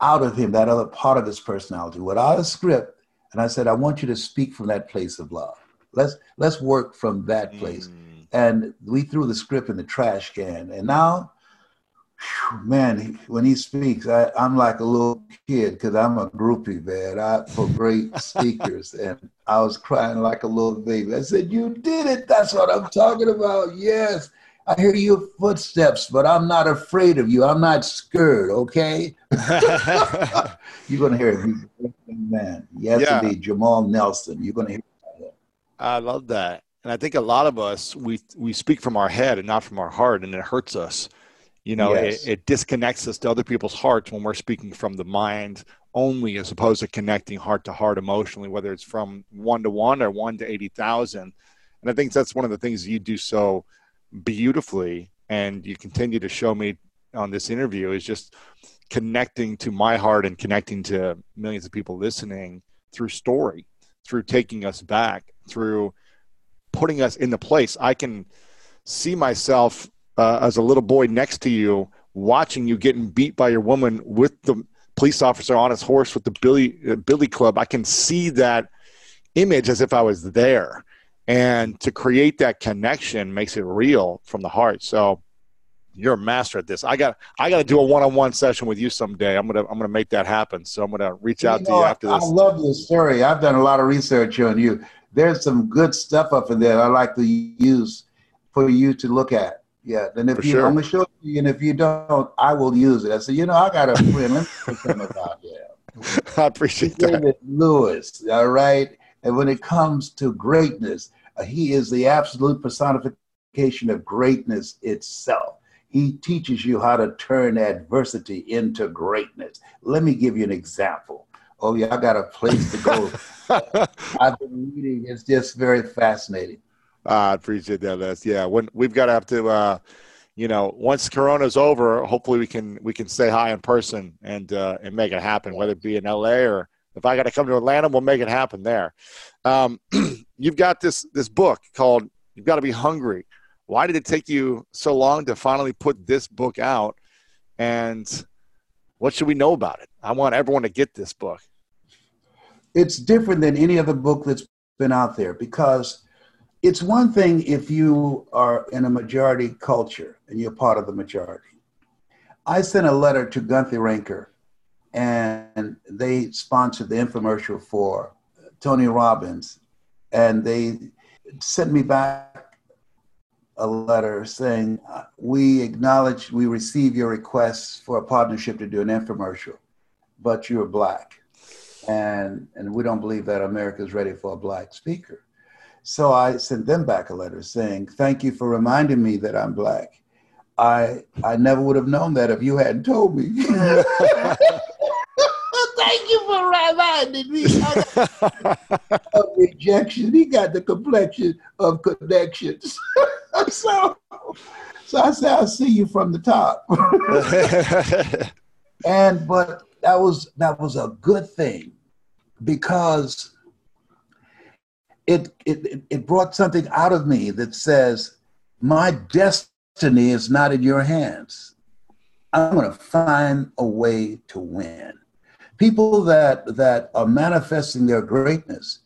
out of him, that other part of his personality, without a script. And I said, I want you to speak from that place of love. Let's let's work from that place. Mm. And we threw the script in the trash can. And now, whew, man, when he speaks, I, I'm like a little kid because I'm a groupie, man, I, for great speakers. And I was crying like a little baby. I said, you did it. That's what I'm talking about. Yes. I hear your footsteps, but I'm not afraid of you. I'm not scared, okay? You're going to hear it. Man. You have yeah. to be Jamal Nelson. You're going to hear it. I love that. And I think a lot of us, we we speak from our head and not from our heart, and it hurts us. You know, yes. it, it disconnects us to other people's hearts when we're speaking from the mind only, as opposed to connecting heart to heart emotionally, whether it's from one to one or one to eighty thousand. And I think that's one of the things you do so beautifully, and you continue to show me on this interview, is just connecting to my heart and connecting to millions of people listening through story, through taking us back, through putting us in the place. I can see myself uh, as a little boy next to you, watching you getting beat by your woman with the police officer on his horse with the billy uh, billy club. I can see that image as if I was there. And to create that connection makes it real from the heart. So you're a master at this. I got I got to do a one-on-one session with you someday. I'm gonna I'm gonna make that happen. So I'm gonna reach out you know, to you after this. I love your story. I've done a lot of research on you. There's some good stuff up in there I like to use for you to look at. Yeah. And if for you, sure. I'm gonna show you. And if you don't, I will use it. I said, you know, I got a friend. Let me tell you something about that. I appreciate David that. Lewis. All right. And when it comes to greatness, he is the absolute personification of greatness itself. He teaches you how to turn adversity into greatness. Let me give you an example. Oh, yeah, I got a place to go. I've been reading. It's just very fascinating. I appreciate that, Les. Yeah, when, we've got to have to, uh, you know, once Corona's over, hopefully we can we can say hi in person and uh, and make it happen, whether it be in L A or if I got to come to Atlanta, we'll make it happen there. Um, you've got this this book called You've Got to Be Hungry. Why did it take you so long to finally put this book out? And what should we know about it? I want everyone to get this book. It's different than any other book that's been out there, because it's one thing if you are in a majority culture and you're part of the majority. I sent a letter to Gunther Ranker, and they sponsored the infomercial for Tony Robbins. And they sent me back a letter saying, we acknowledge, we receive your requests for a partnership to do an infomercial, but you're Black. And, and we don't believe that America is ready for a Black speaker. So I sent them back a letter saying, thank you for reminding me that I'm Black. I, I never would have known that if you hadn't told me. Thank you for reminding me of rejection. He got the complexion of connections. so, so I said, I'll see you from the top. and but that was that was a good thing, because it it it brought something out of me that says, my destiny is not in your hands. I'm gonna find a way to win. People that, that are manifesting their greatness,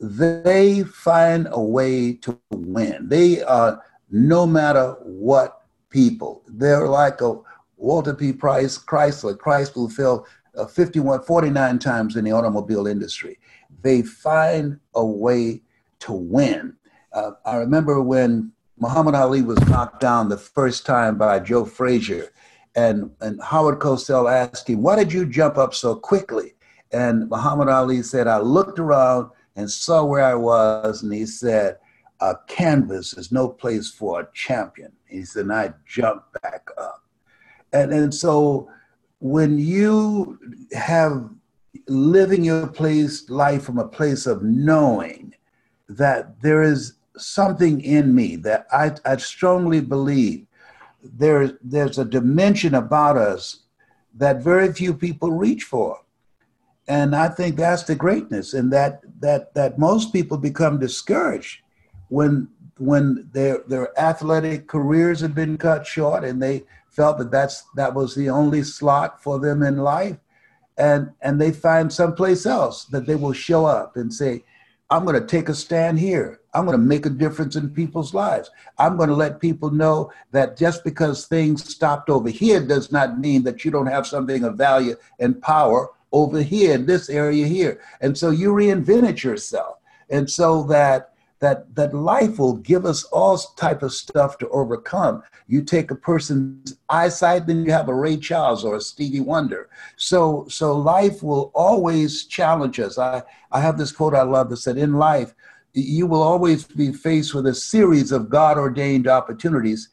they find a way to win. They are no matter what people. They're like a Walter P. Price Chrysler, Chrysler who fell uh, fifty-one, forty-nine times in the automobile industry. They find a way to win. Uh, I remember when Muhammad Ali was knocked down the first time by Joe Frazier, And, and Howard Cosell asked him, why did you jump up so quickly? And Muhammad Ali said, I looked around and saw where I was. And he said, a canvas is no place for a champion. He said, and I jumped back up. And, and so when you have living your place, life from a place of knowing that there is something in me that I, I strongly believe there, there's a dimension about us that very few people reach for. And I think that's the greatness, and that that that most people become discouraged when when their their athletic careers have been cut short, and they felt that that's that was the only slot for them in life, and and they find someplace else that they will show up and say, I'm going to take a stand here. I'm going to make a difference in people's lives. I'm going to let people know that just because things stopped over here does not mean that you don't have something of value and power over here in this area here. And so you reinvented yourself. And so that that that life will give us all type of stuff to overcome. You take a person's eyesight, then you have a Ray Charles or a Stevie Wonder. So so life will always challenge us. I, I have this quote I love that said, in life, you will always be faced with a series of God-ordained opportunities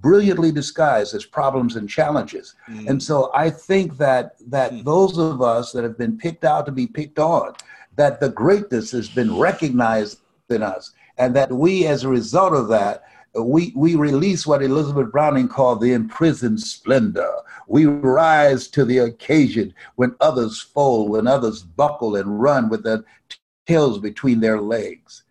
brilliantly disguised as problems and challenges. Mm. And so I think that that mm. those of us that have been picked out to be picked on, that the greatness has been recognized in us, and that we, as a result of that, we, we release what Elizabeth Browning called the imprisoned splendor. We rise to the occasion when others fold, when others buckle and run with their tails between their legs.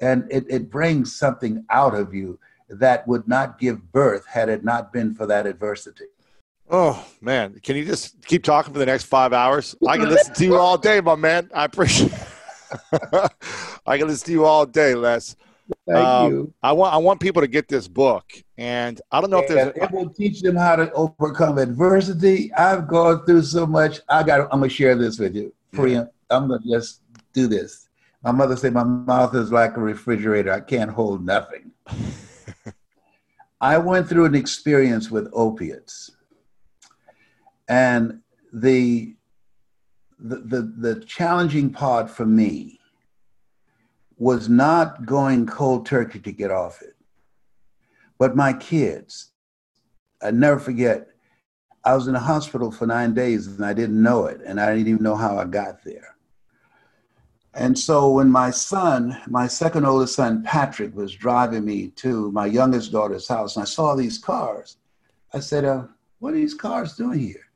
And it, it brings something out of you that would not give birth had it not been for that adversity. Oh, man. Can you just keep talking for the next five hours? I can listen to you all day, my man. I appreciate it. I can listen to you all day, Les. Thank um, you. I want, I want people to get this book. And I don't know if there's... It will teach them how to overcome adversity. I've gone through so much. I got, I'm going to share this with you. Yeah. I'm going to just do this. My mother said my mouth is like a refrigerator. I can't hold nothing. I went through an experience with opiates, and the, the, the, the challenging part for me was not going cold turkey to get off it, but my kids. I never forget, I was in the hospital for nine days and I didn't know it, and I didn't even know how I got there. And so when my son, my second oldest son, Patrick, was driving me to my youngest daughter's house, and I saw these cars, I said, uh, what are these cars doing here?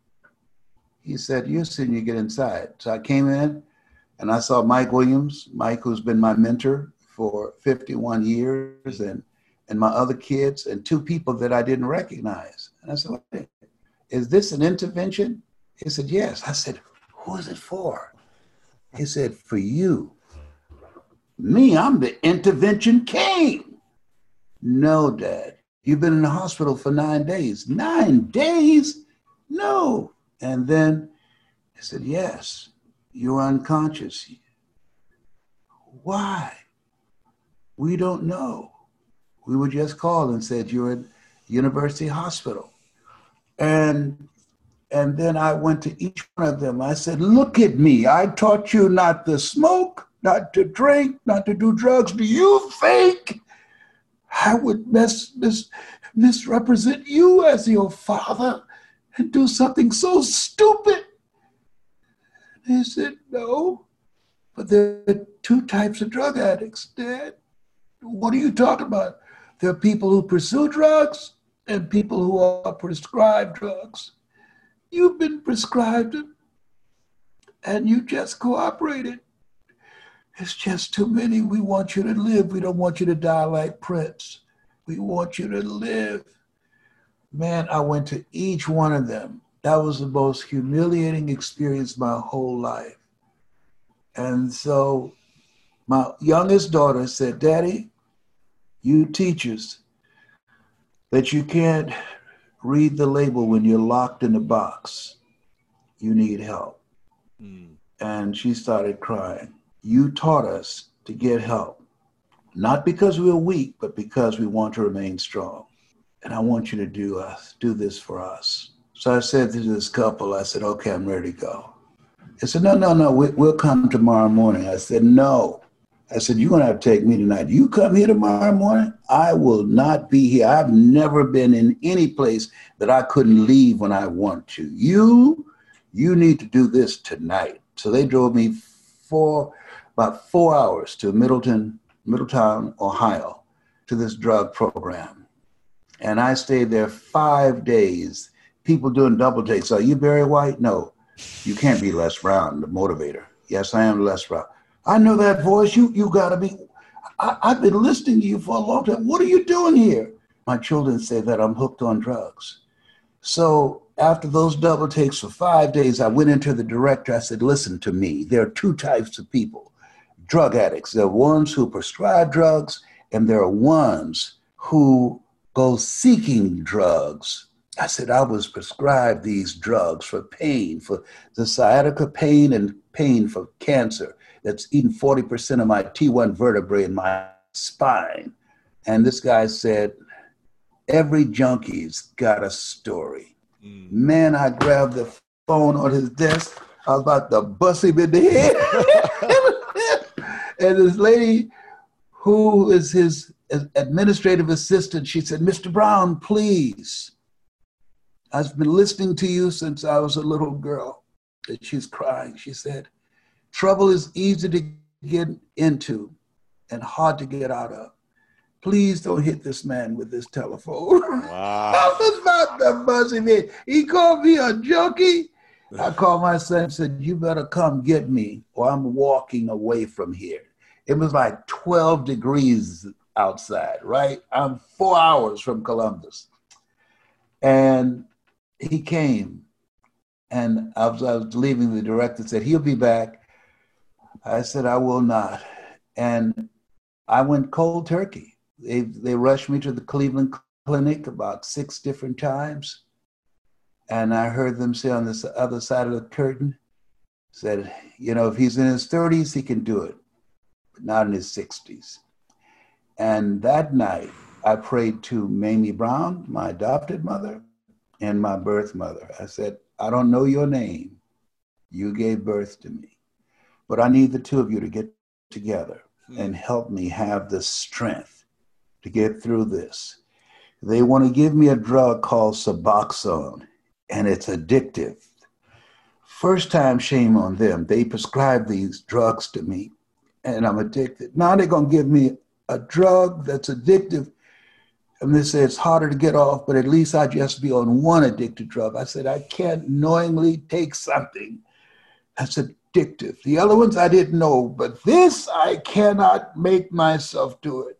He said, you'll see when you get inside. So I came in, and I saw Mike Williams, Mike, who's been my mentor for fifty-one years, and, and my other kids, and two people that I didn't recognize. And I said, wait, is this an intervention? He said, yes. I said, who is it for? He said, for you. Me, I'm the intervention king. No, Dad, you've been in the hospital for nine days. Nine days? No. And then I said, yes, you're unconscious. Why? We don't know. We were just called and said, you're at University Hospital. And And then I went to each one of them. I said, look at me. I taught you not to smoke, not to drink, not to do drugs. Do you think I would mis mis misrepresent you as your father and do something so stupid? They said, no, but there are two types of drug addicts, Dad. What are you talking about? There are people who pursue drugs and people who are prescribed drugs. You've been prescribed it, and you just cooperated. It's just too many. We want you to live. We don't want you to die like Prince. We want you to live. Man, I went to each one of them. That was the most humiliating experience my whole life. And so my youngest daughter said, Daddy, you teach us that you can't read the label when you're locked in the box. You need help. Mm. And she started crying. You taught us to get help, not because we were weak, but because we want to remain strong. And I want you to do us, do this for us. So I said to this couple, I said, okay, I'm ready to go. They said, no, no, no, we, we'll come tomorrow morning. I said, no. I said, you're going to have to take me tonight. You come here tomorrow morning, I will not be here. I've never been in any place that I couldn't leave when I want to. You, you need to do this tonight. So they drove me for about four hours to Middleton, Middletown, Ohio, to this drug program. And I stayed there five days, people doing double dates. Are you Barry White? No, you can't be Les Brown, the motivator. Yes, I am Les Brown. I know that voice. You you gotta be, I, I've been listening to you for a long time. What are you doing here? My children say that I'm hooked on drugs. So after those double takes for five days, I went into the director. I said, listen to me. There are two types of people, drug addicts. There are ones who prescribe drugs, and there are ones who go seeking drugs. I said, I was prescribed these drugs for pain, for the sciatica pain and pain for cancer. That's eaten forty percent of my T one vertebrae in my spine. And this guy said, every junkie's got a story. Mm. Man, I grabbed the phone on his desk. I was about to bust him in the head. And this lady, who is his administrative assistant, she said, Mister Brown, please. I've been listening to you since I was a little girl. And she's crying. She said, trouble is easy to get into and hard to get out of. Please don't hit this man with this telephone. Wow. I was about to buzz him in. He called me a junkie. I called my son and said, you better come get me or I'm walking away from here. It was like twelve degrees outside, right? I'm four hours from Columbus. And he came. And I was, I was leaving, the director said, he'll be back. I said, I will not. And I went cold turkey. They, they rushed me to the Cleveland Clinic about six different times. And I heard them say on this other side of the curtain, said, you know, if he's in his thirties, he can do it, but not in his sixties. And that night, I prayed to Mamie Brown, my adopted mother, and my birth mother. I said, I don't know your name. You gave birth to me, but I need the two of you to get together and help me have the strength to get through this. They want to give me a drug called Suboxone, and it's addictive. First time, shame on them. They prescribed these drugs to me, and I'm addicted. Now they're going to give me a drug that's addictive. And they say it's harder to get off, but at least I'd just be on one addicted drug. I said, I can't knowingly take something that's addictive. The other ones I didn't know, but this, I cannot make myself do it.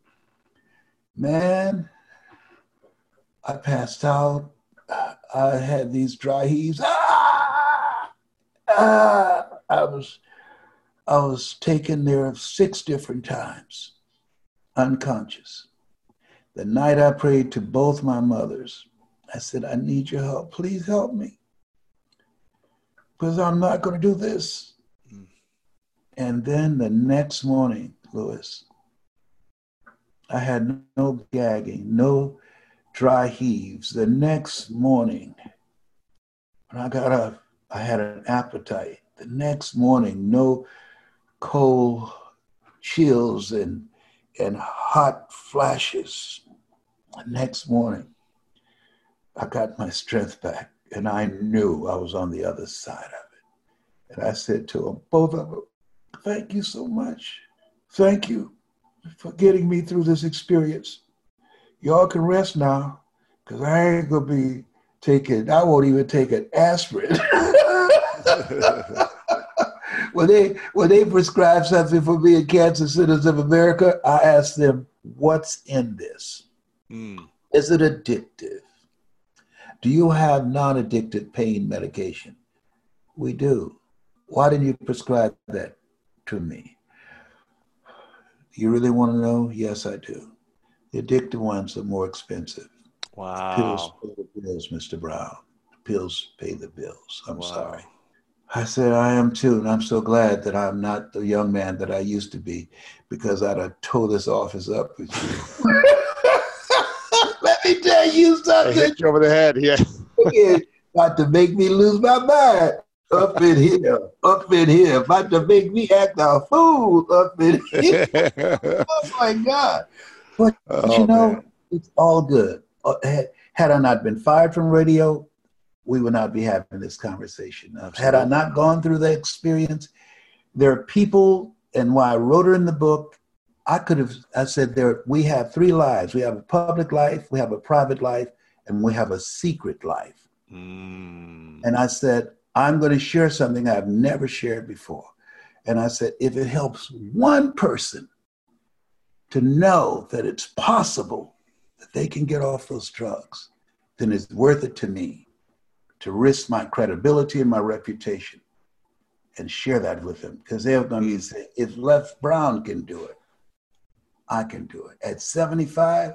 Man, I passed out. I had these dry heaves. Ah! Ah! I was, I was taken there six different times, unconscious. The night I prayed to both my mothers, I said, I need your help. Please help me, because I'm not going to do this. Mm. And then the next morning, Lewis, I had no gagging, no dry heaves. The next morning, when I got up, I had an appetite. The next morning, no cold chills and and hot flashes. The next morning, I got my strength back, and I knew I was on the other side of it. And I said to them, both of them, thank you so much. Thank you for getting me through this experience. Y'all can rest now, because I ain't going to be taking, I won't even take an aspirin. When they, when they prescribe something for me in Cancer Centers of America, I ask them, what's in this? Mm. Is it addictive? Do you have non-addicted pain medication? We do. Why didn't you prescribe that to me? You really want to know? Yes, I do. The addictive ones are more expensive. Wow. The pills pay the bills, Mister Brown. The pills pay the bills. I'm wow. sorry. I said, I am too, and I'm so glad that I'm not the young man that I used to be, because I'd have tore this office up with you. Let me tell you something. I hit you over the head, yeah. About to make me lose my mind up in here, up in here. About to make me act a fool up in here. Oh, my God. But, oh, but you know, man. It's all good. Had I not been fired from radio, we would not be having this conversation. Absolutely. Had I not gone through that experience, there are people, and why I wrote her in the book, I could have, I said there, we have three lives. We have a public life, we have a private life, and we have a secret life. Mm. And I said, I'm going to share something I've never shared before. And I said, if it helps one person to know that it's possible that they can get off those drugs, then it's worth it to me to risk my credibility and my reputation and share that with them. Because they're going to say, if Les Brown can do it, I can do it. At seventy-five,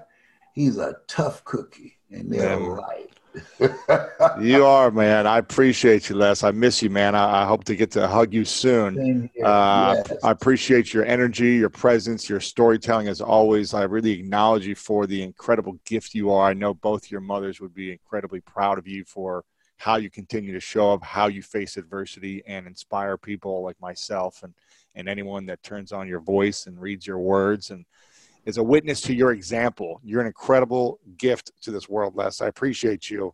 he's a tough cookie. And they're yeah. right. You are, man. I appreciate you, Les. I miss you, man. I, I hope to get to hug you soon. Uh, yes. I appreciate your energy, your presence, your storytelling as always. I really acknowledge you for the incredible gift you are. I know both your mothers would be incredibly proud of you for how you continue to show up, how you face adversity and inspire people like myself and, and anyone that turns on your voice and reads your words and is a witness to your example. You're an incredible gift to this world, Les. I appreciate you.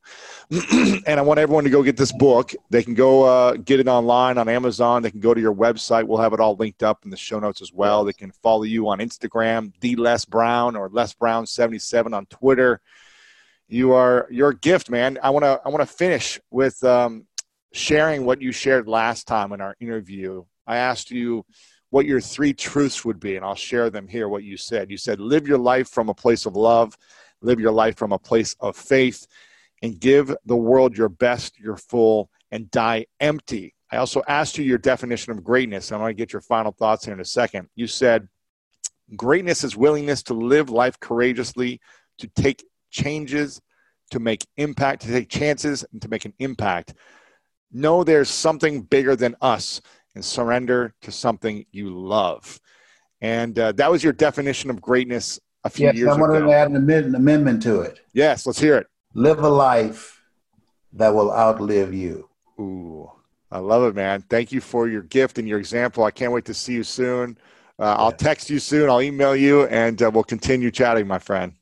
And I want everyone to go get this book. They can go uh, get it online on Amazon. They can go to your website. We'll have it all linked up in the show notes as well. They can follow you on Instagram, the Les Brown or Les Brown seventy-seven on Twitter. You are your gift, man. I want to I want to finish with um, sharing what you shared last time in our interview. I asked you what your three truths would be, and I'll share them here, what you said. You said, live your life from a place of love, live your life from a place of faith, and give the world your best, your full, and die empty. I also asked you your definition of greatness, and I want to get your final thoughts here in a second. You said, greatness is willingness to live life courageously, to take changes, to make impact, to take chances, and to make an impact. Know there's something bigger than us, and surrender to something you love. And uh, that was your definition of greatness a few yes, years ago. I wanted to add an, amend- an amendment to it. Yes, let's hear it. Live a life that will outlive you. Ooh, I love it, man. Thank you for your gift and your example. I can't wait to see you soon. Uh, yeah. I'll text you soon. I'll email you, and uh, we'll continue chatting, my friend.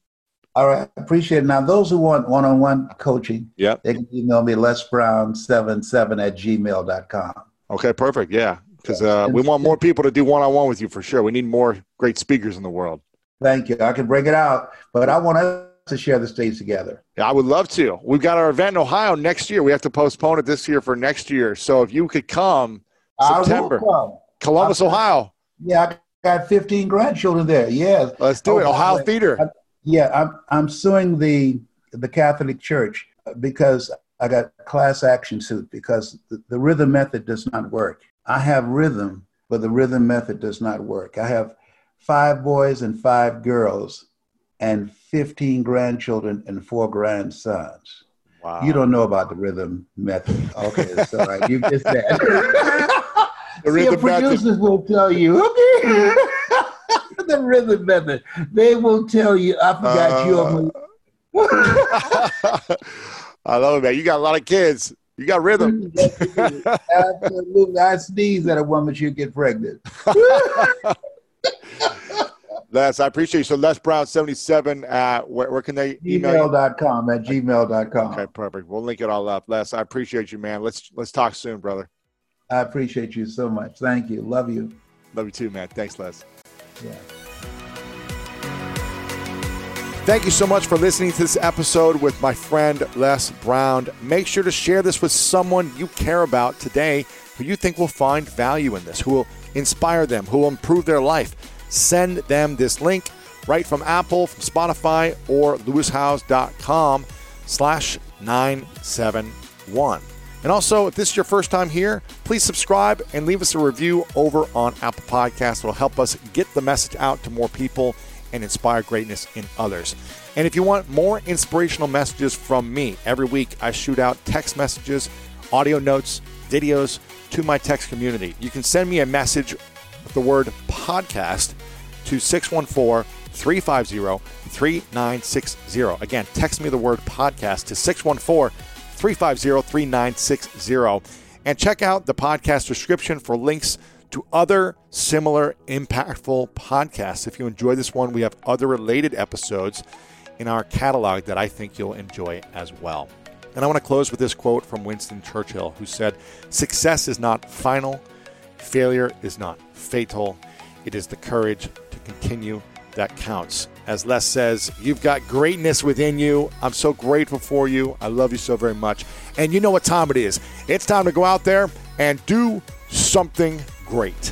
All right, appreciate it. Now, those who want one-on-one coaching, yep. they can email me, lesbrown seventy-seven at gmail dot com. Okay, perfect. Yeah, because uh, we want more people to do one-on-one with you for sure. We need more great speakers in the world. Thank you. I can break it out, but I want us to share the stage together. Yeah, I would love to. We've got our event in Ohio next year. We have to postpone it this year for next year. So if you could come September, come. Columbus, I've, Ohio. Yeah, I got fifteen grandchildren there. Yeah, let's do oh, it. Ohio wait. Theater. I, yeah, I'm I'm suing the the Catholic Church because I got class action suit because the, the rhythm method does not work. I have rhythm, but the rhythm method does not work. I have five boys and five girls and fifteen grandchildren and four grandsons. Wow. You don't know about the rhythm method. Okay, it's all right. You missed that. The See, rhythm producers method. Will tell you, okay, the rhythm method. They will tell you, I forgot uh... you. I love it, man. You got a lot of kids. You got rhythm. Absolutely. I sneeze at a woman, she'll get pregnant. Les, I appreciate you. So Les Brown seventy-seven at where, where can they email you? gmail dot com at gmail dot com. Okay, perfect. We'll link it all up. Les, I appreciate you, man. Let's let's talk soon, brother. I appreciate you so much. Thank you. Love you. Love you too, man. Thanks, Les. Yeah. Thank you so much for listening to this episode with my friend Les Brown. Make sure to share this with someone you care about today who you think will find value in this, who will inspire them, who will improve their life. Send them this link right from Apple, from Spotify, or lewis howes dot com slash nine seventy-one. And also, if this is your first time here, please subscribe and leave us a review over on Apple Podcasts. It will help us get the message out to more people and inspire greatness in others. And if you want more inspirational messages from me, every week I shoot out text messages, audio notes, videos to my text community. You can send me a message with the word podcast to six one four, three five zero, three nine six zero. Again, text me the word podcast to six one four, three five zero, three nine six zero. And check out the podcast description for links to other similar impactful podcasts. If you enjoy this one, we have other related episodes in our catalog that I think you'll enjoy as well. And I want to close with this quote from Winston Churchill, who said, "Success is not final, failure is not fatal. It is the courage to continue that counts. As Les says, you've got greatness within you. I'm so grateful for you. I love you so very much. And you know what time it is. It's time to go out there and do something great.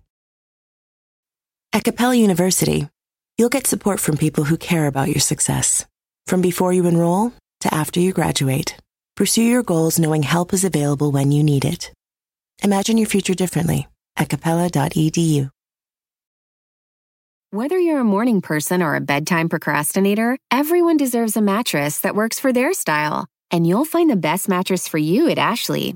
At Capella University, you'll get support from people who care about your success. From before you enroll to after you graduate, pursue your goals knowing help is available when you need it. Imagine your future differently at capella dot e d u. Whether you're a morning person or a bedtime procrastinator, everyone deserves a mattress that works for their style. And you'll find the best mattress for you at Ashley.